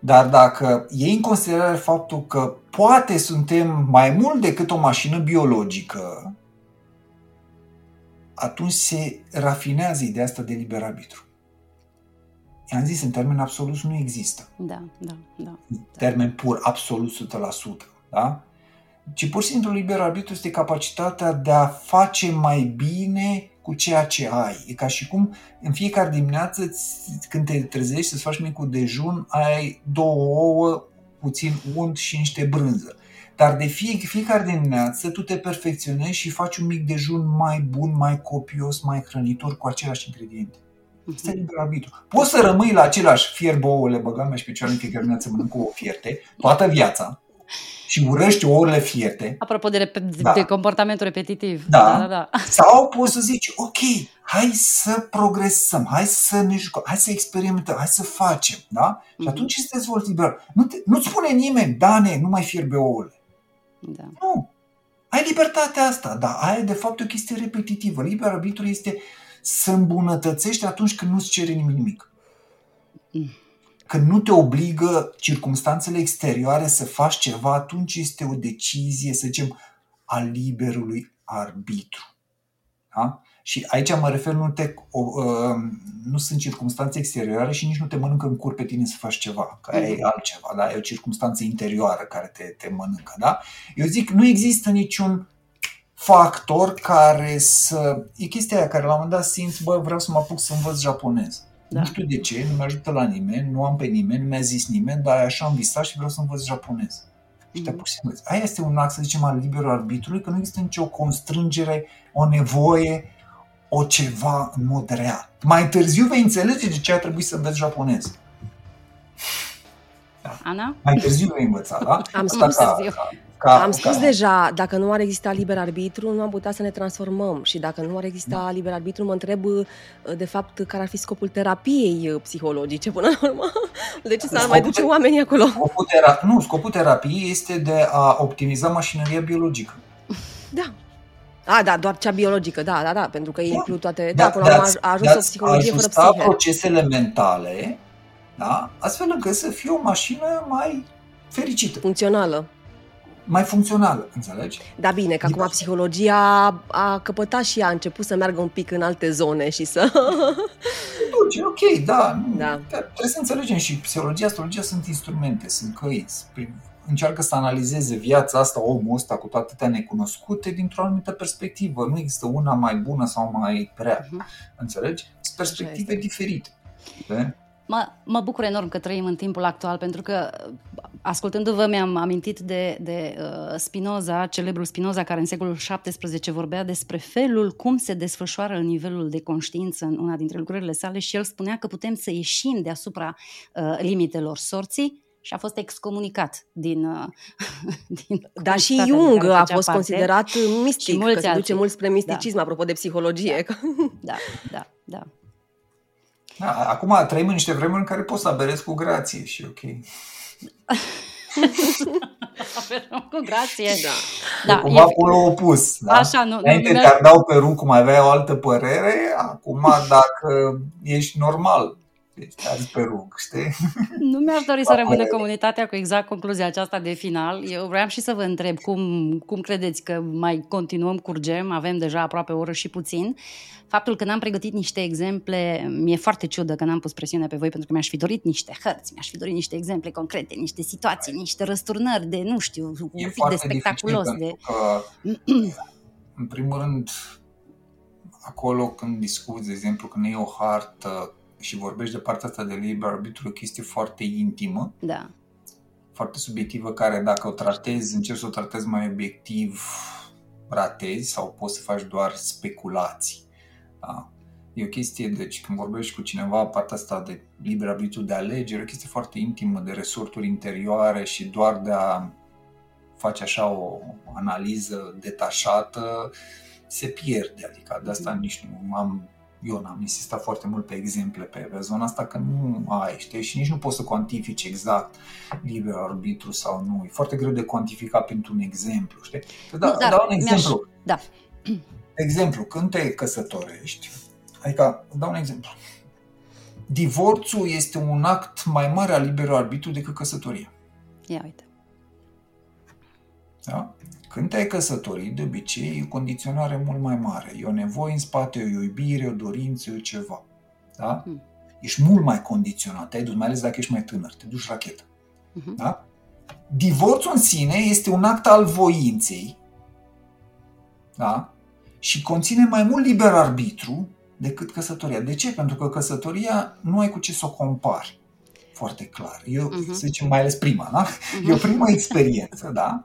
Dar dacă iei în considerare faptul că poate suntem mai mult decât o mașină biologică, atunci se rafinează ideea asta de liber arbitru. I-am zis, în termen absolut nu există. Da, da, da. Termen pur, absolut o sută la sută. Da? Ci pur și simplu liber arbitru este capacitatea de a face mai bine cu ceea ce ai. E ca și cum în fiecare dimineață când te trezești să-ți faci micul dejun, ai două ouă, puțin unt și niște brânză. Dar de fie, fiecare dimineață tu te perfecționezi și faci un mic dejun mai bun, mai copios, mai hrănitor cu aceleași ingrediente. Asta e liber arbitru. Poți să rămâi la același fierb ouăle, băga mea și picioarele în fiecare dimineață mănânc ouă fierte, toată viața. Și urăști ouăle fierte. Apropo de, rep- da. de comportamentul repetitiv. Da. Da, da, da. Sau poți să zici, ok, hai să progresăm, hai să ne jucăm, hai să experimentăm, hai să facem. Da? Mm-hmm. Și atunci îți dezvolți liber. Nu te, nu-ți spune nimeni, Dane, nu mai fierbe ouăle. Da. Nu. Ai libertatea asta, dar ai de fapt o chestie repetitivă. Liber arbitru este să îmbunătățești atunci când nu-ți cere nimic. nimic. Mm. Când nu te obligă circumstanțele exterioare să faci ceva, atunci este o decizie, să zicem, a liberului arbitru. Da? Și aici mă refer, nu, te, o, uh, nu sunt circumstanțe exterioare și nici nu te mănâncă în cur pe tine să faci ceva, că e altceva, da? E o circumstanță interioară care te, te mănâncă. Da? Eu zic, nu există niciun factor care să... E chestia aia care la un moment dat simți, bă, vreau să mă apuc să învăț japonez. Da. Nu știu de ce, nu mă ajută la nimeni, nu am pe nimeni, nu mi-a zis nimeni, dar așa am visat și vreau să învăț japonez. Și te-a pur și simplu. Aia este un act, să zicem, al liberului arbitrului, că nu există nicio constrângere, o nevoie, o ceva în mod real. Mai târziu vei înțelege de ce a trebuit să înveți japonez. Da. Ana? Mai târziu vei învăța, da? Am spus târziu. Ca, am spus ca... deja, dacă nu ar exista liber arbitru, nu am putea să ne transformăm și dacă nu ar exista da. liber arbitru, mă întreb de fapt care ar fi scopul terapiei psihologice până la urmă. De ce s-ar mai duce oamenii acolo? Scopul terapie, nu, scopul terapiei este de a optimiza mașinăria biologică. Da. A, da, doar cea biologică, da, da, da, pentru că da. includ toate, da, da până la urmă a ajuns o psihologie fără psihe. De-ați procesele mentale, da, astfel încât să fie o mașină mai fericită. Funcțională. Mai funcțională, înțelegi? Da, bine, că acum psihologia a, a căpătat și a început să meargă un pic în alte zone și să... Duce, ok, da, nu, da. Trebuie să înțelegem și psihologia, astrologia sunt instrumente, sunt căi. Încearcă să analizeze viața asta, omul ăsta cu toate atâtea necunoscute dintr-o anumită perspectivă. Nu există una mai bună sau mai rea, uh-huh. înțelegi? Sunt perspective diferite. De? Mă, mă bucur enorm că trăim în timpul actual, pentru că, ascultându-vă, mi-am amintit de, de uh, Spinoza, celebrul Spinoza, care în secolul șaptesprezece vorbea despre felul cum se desfășoară nivelul de conștiință în una dintre lucrările sale și el spunea că putem să ieșim deasupra uh, limitelor sorții și a fost excomunicat din... Uh, din da, și Jung a fost parte, considerat mistic, că se duce mult spre misticism, da. apropo de psihologie. Da, da, da. da. Da, acum trăim în niște vremuri în care poți să aberezi cu grație și ok. Aberăm cu grație, da. da cumva polul opus. Da? Așa, nu, înainte nu, te-ar dau pe ru, cum aveai o altă părere, acum dacă ești normal, Deci azi pe rug, știi? Nu mi-aș dori să rămână comunitatea cu exact concluzia aceasta de final. Eu vreau și să vă întreb cum, cum credeți că mai continuăm, curgem, avem deja aproape o oră și puțin. Faptul că n-am pregătit niște exemple, mi-e foarte ciudă că n-am pus presiune pe voi, pentru că mi-aș fi dorit niște hărți, mi-aș fi dorit niște exemple concrete, niște situații, niște răsturnări de, nu știu, un pic de spectaculos. De... În primul rând, acolo când discuți, de exemplu, când e o hartă și vorbești de partea asta de liber arbitru, o chestie foarte intimă, da, foarte subiectivă, care dacă o tratezi, încerci să o tratezi mai obiectiv, ratezi sau poți să faci doar speculații. Da. E o chestie, deci când vorbești cu cineva, partea asta de liber arbitru, de alegere, o chestie foarte intimă, de resorturi interioare și doar de a face așa o analiză detașată se pierde, adică de asta nici nu am... Eu n-am insistat foarte mult pe exemple pe, pe zona asta, că nu ai, știi, și nici nu poți să cuantifici exact liber arbitru sau nu. E foarte greu de cuantificat pentru un exemplu, știi? Da, da, dau un exemplu. Da. Exemplu, când te căsătorești, adică, dau un exemplu. Divorțul este un act mai mare al liberului arbitru decât căsătoria. Ia uite. Da? Când te-ai căsătorit, de obicei, e o condiționare mult mai mare. E o nevoie în spate, e o iubire, o dorință, e o ceva. Da? Mm. Ești mult mai condiționat, te-ai dus, mai ales dacă ești mai tânăr, te duci rachetă. Mm-hmm. Da? Divorțul în sine este un act al voinței, da? Și conține mai mult liber arbitru decât căsătoria. De ce? Pentru că căsătoria nu ai cu ce să o compari. Foarte clar. Eu, uh-huh. să zicem, mai ales prima, da? Uh-huh. E o primă experiență, da?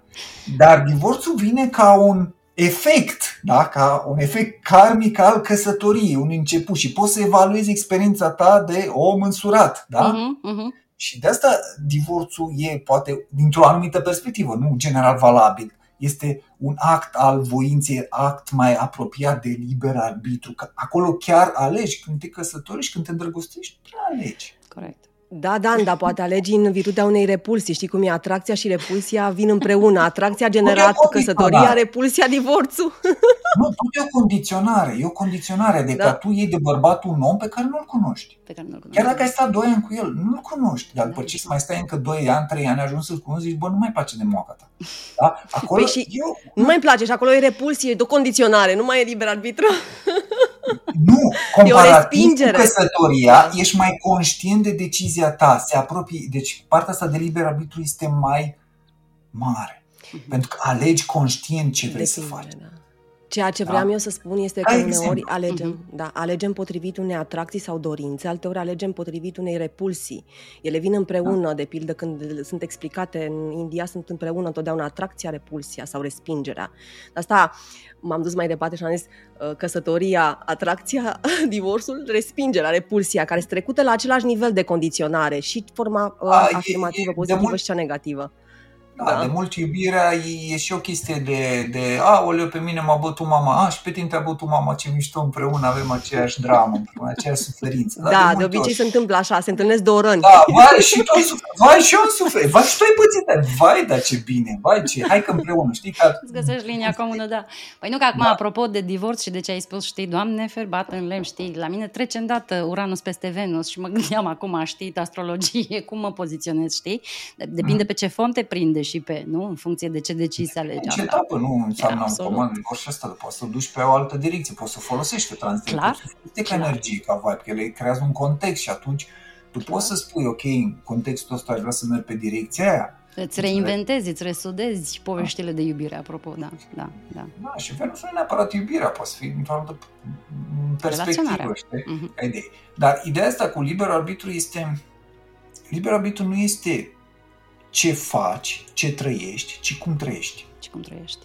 Dar divorțul vine ca un efect, da? Ca un efect karmic al căsătoriei, un început, și poți să evaluezi experiența ta de om însurat, da? Uh-huh. Uh-huh. Și de asta divorțul e, poate, dintr-o anumită perspectivă, nu general valabil, este un act al voinței, act mai apropiat de liber arbitru, că acolo chiar alegi, când te căsătorești, când te îndrăgostești, prea alegi. Corect. Da, Dan, dar poate alegi în virtutea unei repulsii. Știi cum e? Atracția și repulsia vin împreună. Atracția generată căsătoria, repulsia divorțul. Nu, tot e o condiționare. E o condiționare de da. Că tu iei de bărbat un om pe care nu-l cunoști. Pe care nu-l cunoști. Chiar dacă ai stat doi ani cu el, nu-l cunoști. Dar după ce mai stai încă doi ani, trei ani, ajuns să-l cunoști, zici, bă, nu mai place de moaca ta. Da? Acolo, păi și eu... nu mai place și acolo e repulsie, e o condiționare, nu mai e liber arbitru. Nu, comparativ cu căsătoria, ești mai conștient de decizia ta, se apropie, deci partea asta de liber arbitru este mai mare, pentru că alegi conștient ce vrei să faci. Da. Ceea ce vreau da. Eu să spun este că uneori alegem, uh-huh. da, alegem potrivit unei atracții sau dorințe, alteori alegem potrivit unei repulsii. Ele vin împreună, da. De pildă când sunt explicate în India, sunt împreună întotdeauna atracția, repulsia sau respingerea. De asta m-am dus mai departe și am zis căsătoria, atracția, divorțul, respingerea, repulsia, care sunt trecute la același nivel de condiționare și forma A, afirmativă, e, e, pozitivă mult... și cea negativă. Da, de mult iubirea e și o chestie de, de aoleu, pe mine m-a bătut mama, a, și pe tine te-a bătut mama, ce mișto, împreună avem aceeași dramă, împreună, aceeași suferință. Da, da de, de obicei ori. Se întâmplă așa, se întâlnesc două răni. Da, vai, și tu ai suferi, vai, și eu am suferi, vai, și tu ai pățit, vai, da, ce bine, vai, ce, hai că împreună, știi? Că... Îți găsești linia comună, da. Păi nu că acum, da. Apropo de divorț și de ce ai spus, știi, Doamne, ferbat în lemn, știi, la mine trece îndată Uranus peste Venus și mă gândeam acum, știi, astrologie, cum mă poziționez, știi? Depinde pe ce fond te prinde și pe, nu? În funcție de ce decizi să alegi. Ce etapă, nu înseamnă un comand de orice asta, poți să duci pe o altă direcție, poți să folosești pe tranziție, poți să folosești ca energie, ca vibe, că ele creează un context și atunci tu Clar. Poți să spui, ok, în contextul ăsta aș vrea să merg pe direcția aia. Îți reinventezi, îți resudezi poveștile da. De iubire, apropo, da, da, da. Da, și Venus nu e neapărat iubirea, poate fi într-o perspectivă, știi? Uh-huh. Ca idei. Dar ideea asta cu liber arbitru este, liber arbitru nu este ce faci, ce trăiești, ci cum trăiești. Și cum trăiești.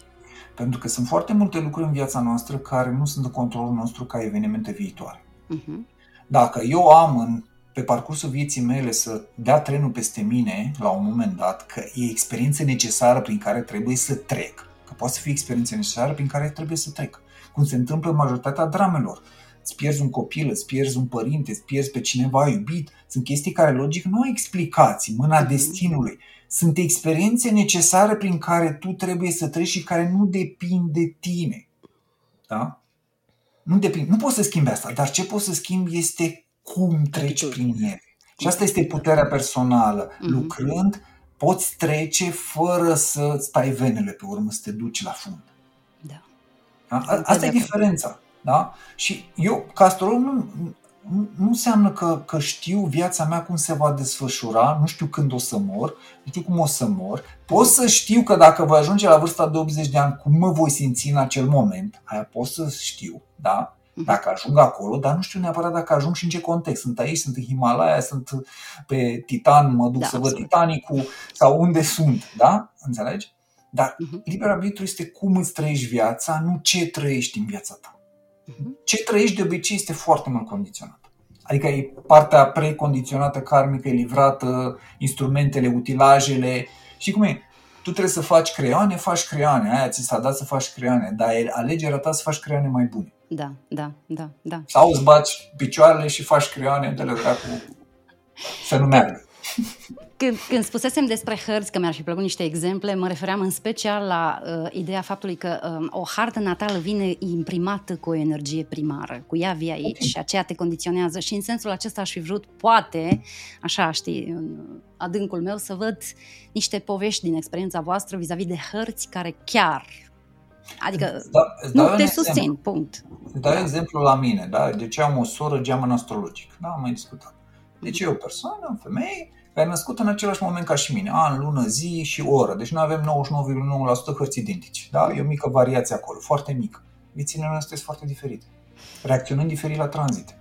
Pentru că sunt foarte multe lucruri în viața noastră care nu sunt în controlul nostru ca evenimente viitoare. Uh-huh. Dacă eu am în, pe parcursul vieții mele să dea trenul peste mine la un moment dat, că e experiență necesară prin care trebuie să trec, că poate să fie experiență necesară prin care trebuie să trec, cum se întâmplă în majoritatea dramelor. Îți pierzi un copil, îți pierzi un părinte, îți pierzi pe cineva iubit, sunt chestii care logic nu au explicații, mâna uh-huh. destinului. Sunt experiențe necesare prin care tu trebuie să treci și care nu depind de tine. Da? Nu depind, nu poți să schimbi asta, dar ce poți să schimbi este cum treci prin ele. Și asta este puterea personală. Mm-hmm. Lucrând, poți trece fără să stai venele pe urmă, să te duci la fund. Da. Da? Asta e diferența. Da? Și eu, ca astrolog, nu, nu, nu înseamnă că, că știu viața mea cum se va desfășura, nu știu când o să mor, nu știu cum o să mor. Pot să știu că dacă voi ajunge la vârsta de optzeci de ani, cum mă voi simți în acel moment, aia pot să știu, da? Dacă ajung acolo, dar nu știu neapărat dacă ajung și în ce context. Sunt aici, sunt în Himalaya, sunt pe Titan, mă duc da, să văd Titanicul sau unde sunt, da? Înțelegi? Dar uh-huh. liber arbitru este cum îți trăiești viața, nu ce trăiești în viața ta. Uh-huh. Ce trăiești de obicei este foarte mult condiționat. Adică e partea precondiționată karmică, e livrată, instrumentele, utilajele. Știi cum e? Tu trebuie să faci creioane, faci creioane. Aia ți s-a dat să faci creioane, dar e alegerea ta să faci creioane mai bune. Da, da, da, da. Sau îți baci picioarele și faci creioane de la dracu să nu meargă. Când, când spusesem despre hărți, că mi-ar fi plăcut niște exemple, mă refeream în special la uh, ideea faptului că um, o hartă natală vine imprimată cu o energie primară, cu ea vii aici și aceea te condiționează și în sensul acesta aș fi vrut, poate, așa știi, în adâncul meu, să văd niște povești din experiența voastră vis-a-vis de hărți care chiar... Adică da, nu te susțin, punct. Îți dau da. exemplu la mine, da? Deci am o soră geamăn astrologic, da? Am mai discutat. Deci e o persoană, o femeie, care e născută în același moment ca și mine, an, lună, zi și oră. Deci noi avem nouăzeci și nouă virgulă nouă la sută hărți identici, da? E o mică variație acolo, foarte mică. Viețile noastre sunt foarte diferite, reacționând diferit la tranzite.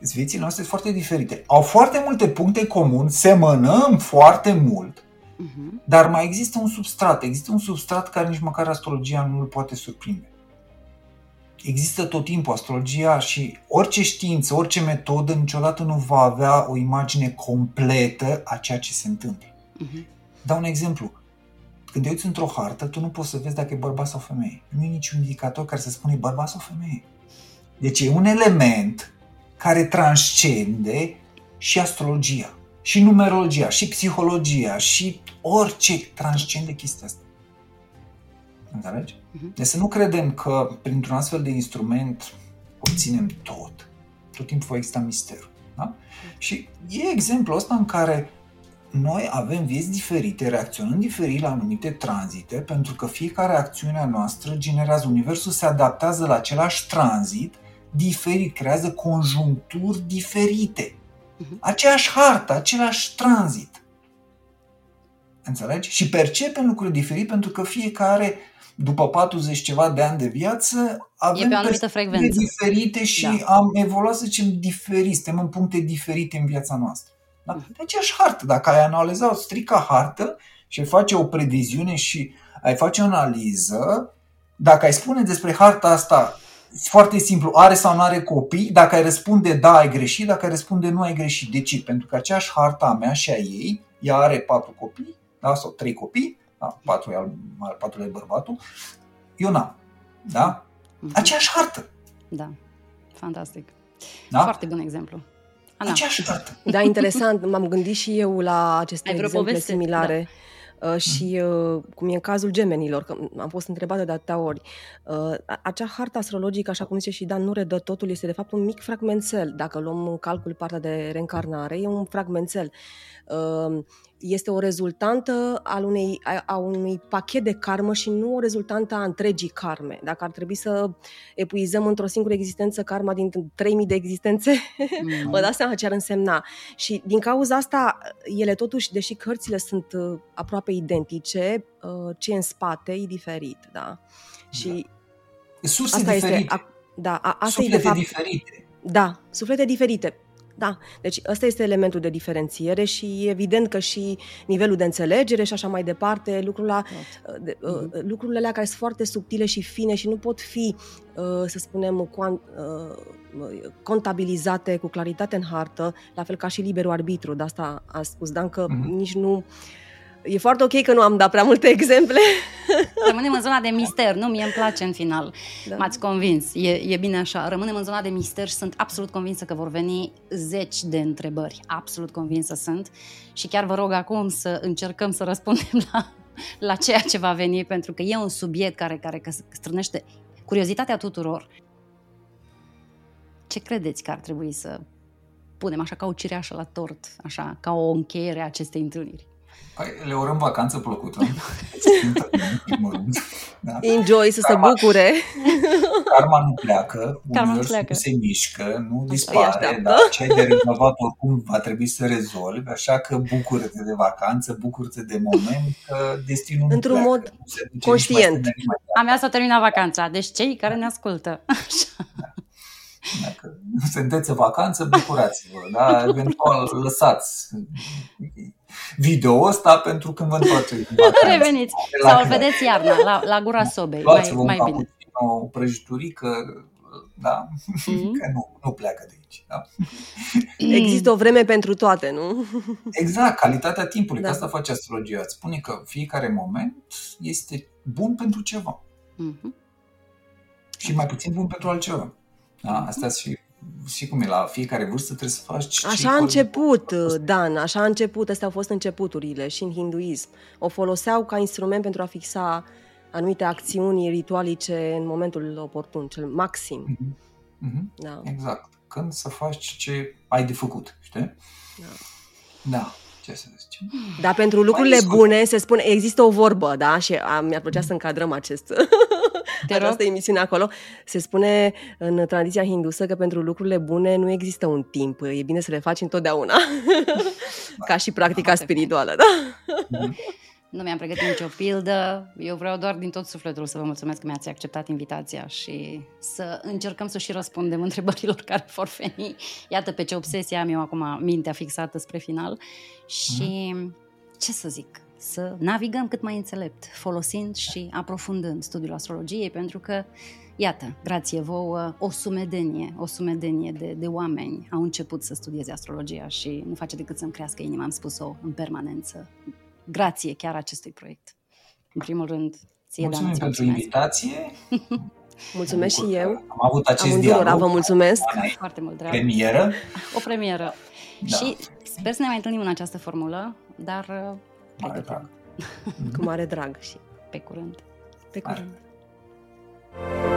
Viețile noastre sunt foarte diferite. Au foarte multe puncte comune, semănăm foarte mult. Uhum. Dar mai există un substrat, există un substrat care nici măcar astrologia nu îl poate surprinde. Există tot timpul astrologia și orice știință, orice metodă niciodată nu va avea o imagine completă a ceea ce se întâmplă. Uhum. Dau un exemplu. Când te uiți într-o hartă, tu nu poți să vezi dacă e bărbat sau femeie. Nu e niciun indicator care să spune bărbat sau femeie. Deci e un element care transcende și astrologia. Și numerologia, și psihologia, și orice transcende chestia asta. Înțelegi? Uh-huh. Deci să nu credem că printr-un astfel de instrument obținem tot. Tot timpul va exista misterul. Da? Uh-huh. Și e exemplul ăsta în care noi avem vieți diferite, reacționând diferit la anumite tranzite, pentru că fiecare acțiune a noastră generează, universul se adaptează la același tranzit diferit, creează conjuncturi diferite. Aceeași hartă, același tranzit. Înțelegi? Și percepem lucruri diferite pentru că fiecare, după patruzeci ceva de ani de viață, avem perspective diferite și da. am evoluat, să zicem, diferit. Suntem în puncte diferite în viața noastră. Da? De aceeași hartă. Dacă ai analiza o strică hartă și ai face o previziune și ai face o analiză, dacă ai spune despre harta asta, foarte simplu, are sau nu are copii, dacă ai răspunde da, ai greșit, dacă ai răspunde nu, ai greșit. De ce? Pentru că aceeași harta a mea și a ei, ea are patru copii, da? Sau trei copii, da? patru e al, patru e bărbatul, eu n-am. Da? Aceeași hartă. Da, fantastic. Da? Foarte bun exemplu. Ana. Aceeași hartă. Da, interesant, m-am gândit și eu la aceste ai exemple similare. Da. Și cum e în cazul gemenilor, că am fost întrebată de atâtea ori, acea hartă astrologică, așa cum zice și Dan, nu redă totul, este de fapt un mic fragmentel. Dacă luăm în calcul partea de reîncarnare, e un fragmentel. Este o rezultantă al unei, a unui pachet de karmă și nu o rezultantă a întregii karme. Dacă ar trebui să epuizăm într-o singură existență karma din trei mii de existențe, mm. vă dați seama ce ar însemna. Și din cauza asta, ele totuși, deși cărțile sunt aproape identice, ce în spate e diferit. Da? Și da. Surse asta diferite. Este, a, da, a, asta suflete e de fapt, diferite. Da, suflete diferite. Da, deci ăsta este elementul de diferențiere și evident că și nivelul de înțelegere și așa mai departe, lucrurile, mm-hmm. lucrurile alea care sunt foarte subtile și fine și nu pot fi, să spunem, contabilizate cu claritate în hartă, la fel ca și liberul arbitru, de asta a spus Dan, că mm-hmm. nici nu... E foarte ok că nu am dat prea multe exemple. Rămânem în zona de mister, nu? Mie îmi place în final. Da. M-ați convins, e, e bine așa. Rămânem în zona de mister și sunt absolut convinsă că vor veni zeci de întrebări. Absolut convinsă sunt. Și chiar vă rog acum să încercăm să răspundem la, la ceea ce va veni, pentru că e un subiect care, care strânește curiozitatea tuturor. Ce credeți că ar trebui să punem așa ca o cireașă la tort, așa, ca o încheiere a acestei întâlniri. Le urăm vacanță plăcută. Da. Enjoy, să karma, se bucure. Karma nu pleacă, universul nu se mișcă, nu dispare, dar ce ai de rezolvat oricum va trebui să rezolvi, așa că bucură-te de vacanță, bucură-te de moment, că destinul într-un nu pleacă, mod conștient. A mea s-a terminat vacanța, deci cei care ne ascultă. Așa. Da. Dacă sunteți în vacanță, bucurați-vă, da? Eventual lăsați video-ul ăsta pentru când vă întoarceți în vacanță. Reveniți sau îl vedeți iarna la, la gura sobei, mai, mai bine. O prăjiturică, da? Mm. Că nu, nu pleacă de aici. Da? Există o vreme pentru toate, nu? Exact, calitatea timpului, da. Că asta face astrologia. Îți spune că fiecare moment este bun pentru ceva. Mm-hmm. Și mai puțin bun pentru altceva. Da, asta și, și cum e, la fiecare vârstă trebuie să faci... Așa a început, Dan, așa a început, astea au fost începuturile și în hinduism. O foloseau ca instrument pentru a fixa anumite acțiuni ritualice în momentul oportun, cel maxim. Mm-hmm. Mm-hmm. Da. Exact, când să faci ce ai de făcut, știi? Da. Da. Ce să zicem? Dar pentru lucrurile bune se spune, există o vorbă, da? Și a, mi-ar plăcea să încadrăm acest... această emisiune acolo. Se spune în tradiția hindusă că pentru lucrurile bune nu există un timp. E bine să le faci întotdeauna. Da. Ca și practica da, spirituală, da? Da. Nu mi-am pregătit nicio pildă. Eu vreau doar din tot sufletul să vă mulțumesc că mi-ați acceptat invitația și să încercăm să și răspundem întrebărilor care vor veni. Iată pe ce obsesie am eu acum, mintea fixată spre final. Și ce să zic? Să navigăm cât mai înțelept, folosind și aprofundând studiul astrologiei, pentru că, iată, grație vouă, o sumedenie, o sumedenie de, de oameni au început să studieze astrologia și nu face decât să-mi crească inima, am spus-o în permanență. Grație chiar acestui proiect. În primul rând, ție, mulțumim Dan, pentru invitație. Mulțumesc și eu. Am avut acest am dialog. Vă mulțumesc. Foarte mult, drag. Premieră. O premieră. Da. Și sper să ne mai întâlnim în această formulă, dar... Mare drag. Cu mare drag și pe curând. Pe curând. Mare.